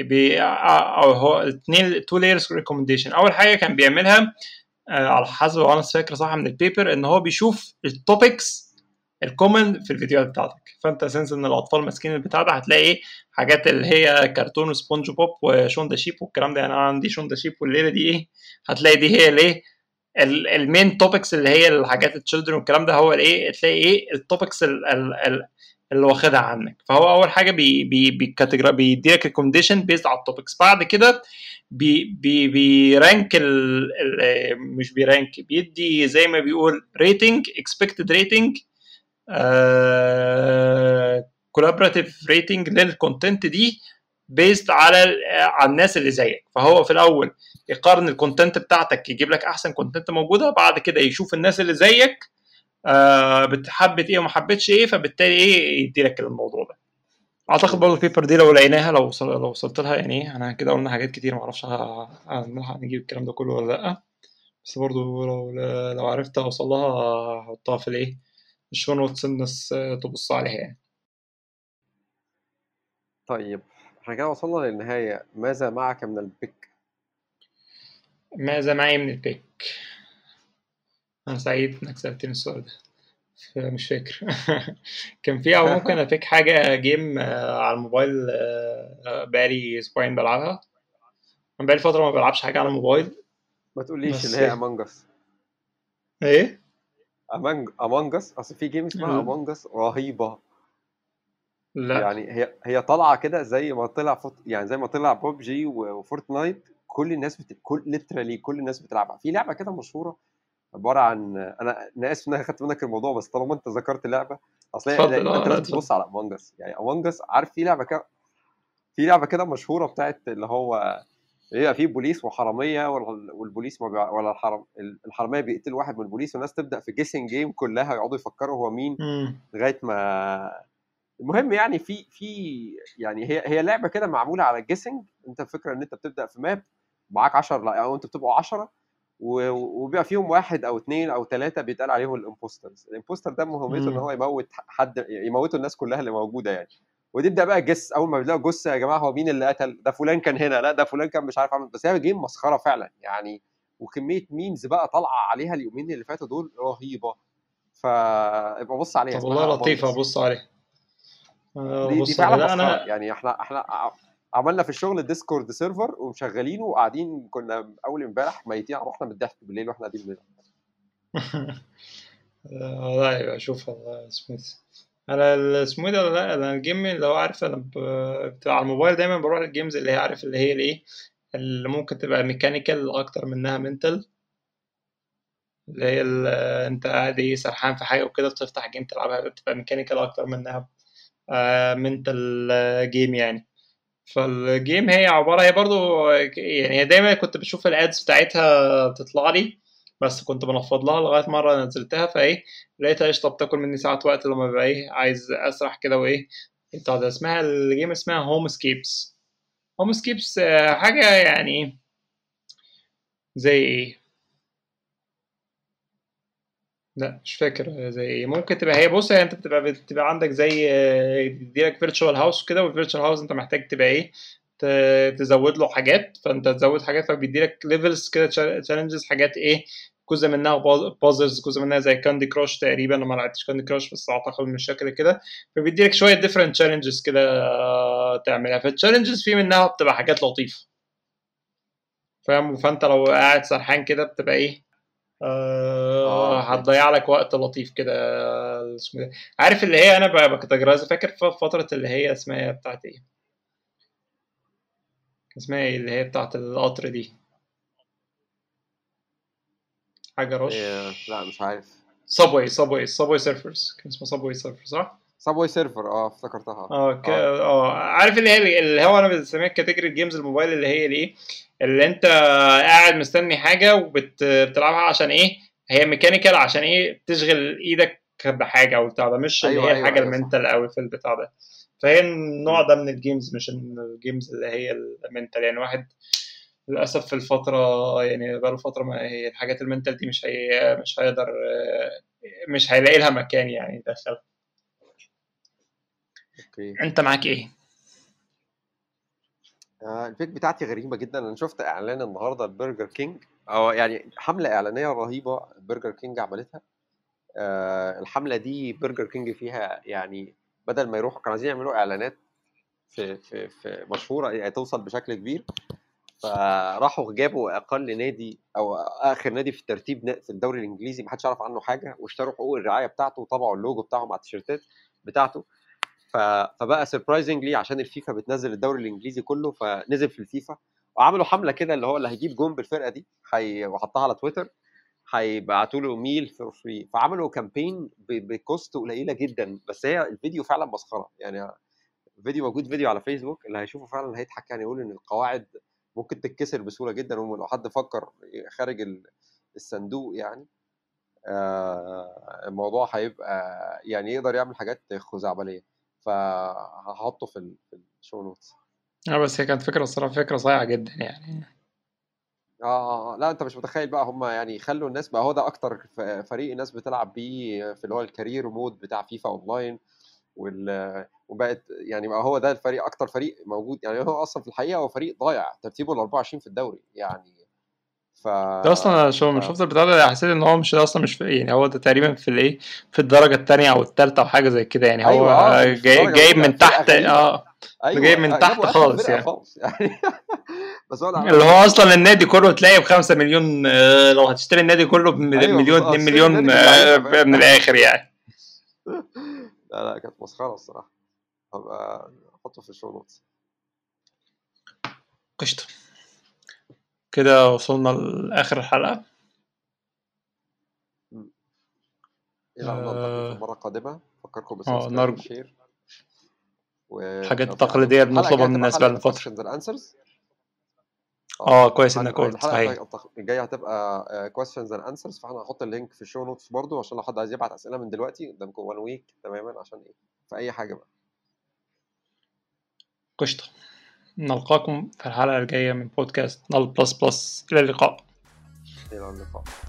او هو الاثنين تو لايرز ريكومنديشن. اول حاجه كان بيعملها على حسب انا فاكر صح من البيبر ان هو بيشوف التوبكس الكومن في الفيديوهات بتاعتك. فانت سنس ان الاطفال ماسكين البتاع ده هتلاقي حاجات اللي هي كرتون وسبونج بوب وشوندا شيب والكلام ده. يعني انا عندي شوندا شيب والليله دي ايه، هتلاقي دي هي الايه المين توبكس اللي هي الحاجات التشيلدرن والكلام ده، هو الايه تلاقي ايه التوبكس اللي واخدها عنك. فهو اول حاجه بيكاتيجوري بيديك ريكومنديشن بيزد على التوبكس. بعد كده بيرانك مش بيرانك، بيدي زي ما بيقول ريتنج، اكسبكتد ريتنج كولابراتيف ريتنج للكونتنت دي بيزد على الناس اللي زيك. فهو في الاول يقارن الكونتنت بتاعتك، يجيب لك احسن كونتنت موجوده، بعد كده يشوف الناس اللي زيك بتحبت ايه وما حبتش ايه، فبالتالي ايه يدي لك الموضوع ده. اعتقد برضه البيبر دي لو لقيناها، لو وصلت لها يعني، انا كده قلنا حاجات كتير ما اعرفش هنلحق نجيب الكلام ده كله ولا لا، بس برضه لو عرفت اوصل لها هحطها في الايه الشو نوتس الناس تبص عليها يعني. طيب احنا كده وصلنا للنهايه. ماذا معك من البيك؟ ماذا معي من البيك؟ انا سعيد انك سالتني السؤال ده، مش فاكر كان في او ممكن افيك حاجه جيم على الموبايل بقالي اسبوعين بلعبها. انا بقالي فتره ما بلعبش حاجه على الموبايل. ما تقوليش اللي هي امانجس. ايه امانجس؟ اصل في جيم اسمها امانجس رهيبه. لا يعني هي طالعه كده زي ما طلع يعني زي ما طلع ببجي وفورتنايت، كل الناس كل الناس بتلعبها. في لعبه كده مشهوره عباره عن، انا اسف ان انا خدت منك الموضوع، بس طالما انت ذكرت اللعبه اصل انت لازم تبص على امانجس. يعني امانجس، عارف في لعبه كده مشهوره بتاعت اللي هو ايه، في بوليس وحراميه، والبوليس ما بيع... ولا الحراميه بيقتل واحد من البوليس، والناس تبدا في جيسنج جيم كلها يقعدوا يفكروا هو مين لغايه ما المهم يعني في يعني هي لعبه كده معموله على الجيسنج. انت الفكره ان انت بتبدا في ماب معاك 10 او انت بتبقوا 10 وبيبقى فيهم واحد او اثنين او ثلاثه بيتقال عليهم الامبوسترز. الامبوستر ده مهمته ان هو يموت حد، يموتوا الناس كلها اللي موجوده يعني، وتبدا بقى جس. اول ما بيلاقوا جثه، يا جماعه هو مين اللي قتل ده؟ فلان كان هنا، لا ده فلان كان مش عارف عمل. بس هي جيم مسخره فعلا يعني، وكميه ميمز بقى طالعه عليها اليومين اللي فاتوا دول رهيبه. فابقى بص عليها، والله لطيفه، بص عليها دي فعلا. أنا يعني احنا عملنا في الشغل الديسكورد سيرفر ومشغلينه وقاعدين، كنا اول امبارح ميتين، رحنا بالضحك بالليل واحنا قاعدين بنلعب. والله يبقى اشوف سميث انا سميث ولا لا. انا الجيم لو عارف انا على الموبايل دايما بروح الجيمز اللي هي عارف اللي هي الايه اللي ممكن تبقى ميكانيكال اكتر منها منتال، اللي هي انت قاعد ايه سرحان في حاجه وكده بتفتح جيم تلعبها، بتبقى ميكانيكال اكتر منها منتال جيم يعني. فالجيم هي عباره، هي برضو يعني هي دايما كنت بشوف الادز بتاعتها بتطلع لي، بس كنت بنفض لها لغايه مره نزلتها فايه لقيتها قشطه بتاكل مني ساعه وقت لما ببقى ايه عايز اسرح كده. وايه بتاع ده اسمها الجيم اسمها هومسكيبس حاجه يعني زي ايه، لا مش فاكر زي ايه. ممكن تبقى هي بص، هي انت بتبقى عندك زي ديلك فيرتشوال هاوس كده، والفيرتشوال هاوس انت محتاج تبقى ايه تزود له حاجات، فانت تزود حاجات فبيديلك ليفلز كده، تشالنجز، حاجات ايه جزء منها بازلز، جزء منها زي كاندي كراش تقريبا. انا ما لعبتش كاندي كراش بس اعتقد من الشكل كده، فبيديلك شويه ديفرنت تشالنجز كده تعملها. فالتشالنجز في منها بتبقى حاجات لطيفه فاهم، فانت لو قاعد سرحان كده بتبقى ايه هتضيع لك وقت لطيف كده. عارف اللي هي انا كنت جراز فاكر في فتره اللي هي اسمها بتاعت ايه، اسمها ايه اللي هي بتاعت القطر دي، حاجه رش لا مش عارف، صابوي سيرفرز، كان اسمها صابوي سيرفر صح، صابوي سيرفر افتكرتها عارف اللي هي اللي هو انا بسميها كاتيجوري جيمز الموبايل اللي هي الايه اللي انت قاعد مستني حاجه وبتلعبها عشان ايه هي ميكانيكال، عشان ايه تشغل ايدك بحاجه او بتاع ده، مش اللي هي الحاجه المنتال قوي في البتاع ده. فهي النوع ده من الجيمز، مش الجيمز اللي هي المنتال يعني. واحد للاسف في الفتره يعني بقاله فتره ما هي الحاجات المنتال دي مش هيقدر، مش هيلاقي لها مكان يعني داخل. انت معاك ايه؟ البيك بتاعتي غريبه جدا. انا شفت اعلان النهارده البرجر كينج، او يعني حمله اعلانيه رهيبه برجر كينج عملتها. الحمله دي برجر كينج فيها يعني بدل ما يروحوا كانوا عايزين يعملوا اعلانات في مشهوره يعني توصل بشكل كبير، فراحوا جابوا اقل نادي او اخر نادي في الترتيب في الدوري الانجليزي محدش يعرف عنه حاجه، واشتروا حقوق الرعايه بتاعته وطبعوا اللوجو بتاعهم على التيشيرتات بتاعته. فبقى سربرايزنجلي عشان الفيفا بتنزل الدوري الانجليزي كله، فنزل في الفيفا وعملوا حمله كده اللي هو اللي هيجيب جون بالفرقه دي وحطها على تويتر هيبعتوا له ميل فور فري. فعملوا كامبين بكوست قليله جدا، بس هي الفيديو فعلا مسخره يعني. فيديو موجود، فيديو على فيسبوك، اللي هيشوفه فعلا هيضحك يعني، يقول ان القواعد ممكن تتكسر بسهوله جدا، ولو حد فكر خارج الصندوق يعني الموضوع هيبقى يعني يقدر يعمل حاجات خزعبليه. فهحطه في الشو نوتس. بس هي كانت فكره الصراحه، فكره صايعه جدا يعني. لا انت مش متخيل بقى، هم يعني خلوا الناس بقى، هو ده اكتر فريق الناس بتلعب بيه في اللي هو الكارير مود بتاع فيفا اونلاين، وبقت يعني بقى هو ده الفريق، اكتر فريق موجود يعني. هو اصلا في الحقيقه هو فريق ضايع، ترتيبه ال 24 في الدوري يعني. ف ده اصلا من شفت البتاع ده حسيت ان هو مش في يعني، هو ده تقريبا في الايه، في الدرجه الثانيه او الثالثه او حاجه زي كده يعني. هو أيوة جايب من تحت. أيوة جايب من تحت خالص يعني، بس هو اللي هو اصلا النادي كله تلاقي ب5 مليون، لو هتشتري النادي كله بمليون 2 مليون من الاخر يعني. لا كانت مسخره الصراحه، هبقى احطه في الشروط. قشطه كده، وصلنا لاخر الحلقه. يلا المره القادمه فكركم بس نرجع حاجات تقليديه بنطلبها من الناس بقى الفتره. كويس انك قلت، صحيح. الحلقه الجايه هتبقى questions and answers، فاحنا هنحط اللينك في الشو نوتس برضو، عشان لو حد عايز يبعت اسئله من دلوقتي قدامكم 1 ويك تماما، عشان ايه في اي حاجه بقى. قشطه، نلقاكم في الحلقه الجايه من بودكاست نال بلس بلس. الى اللقاء.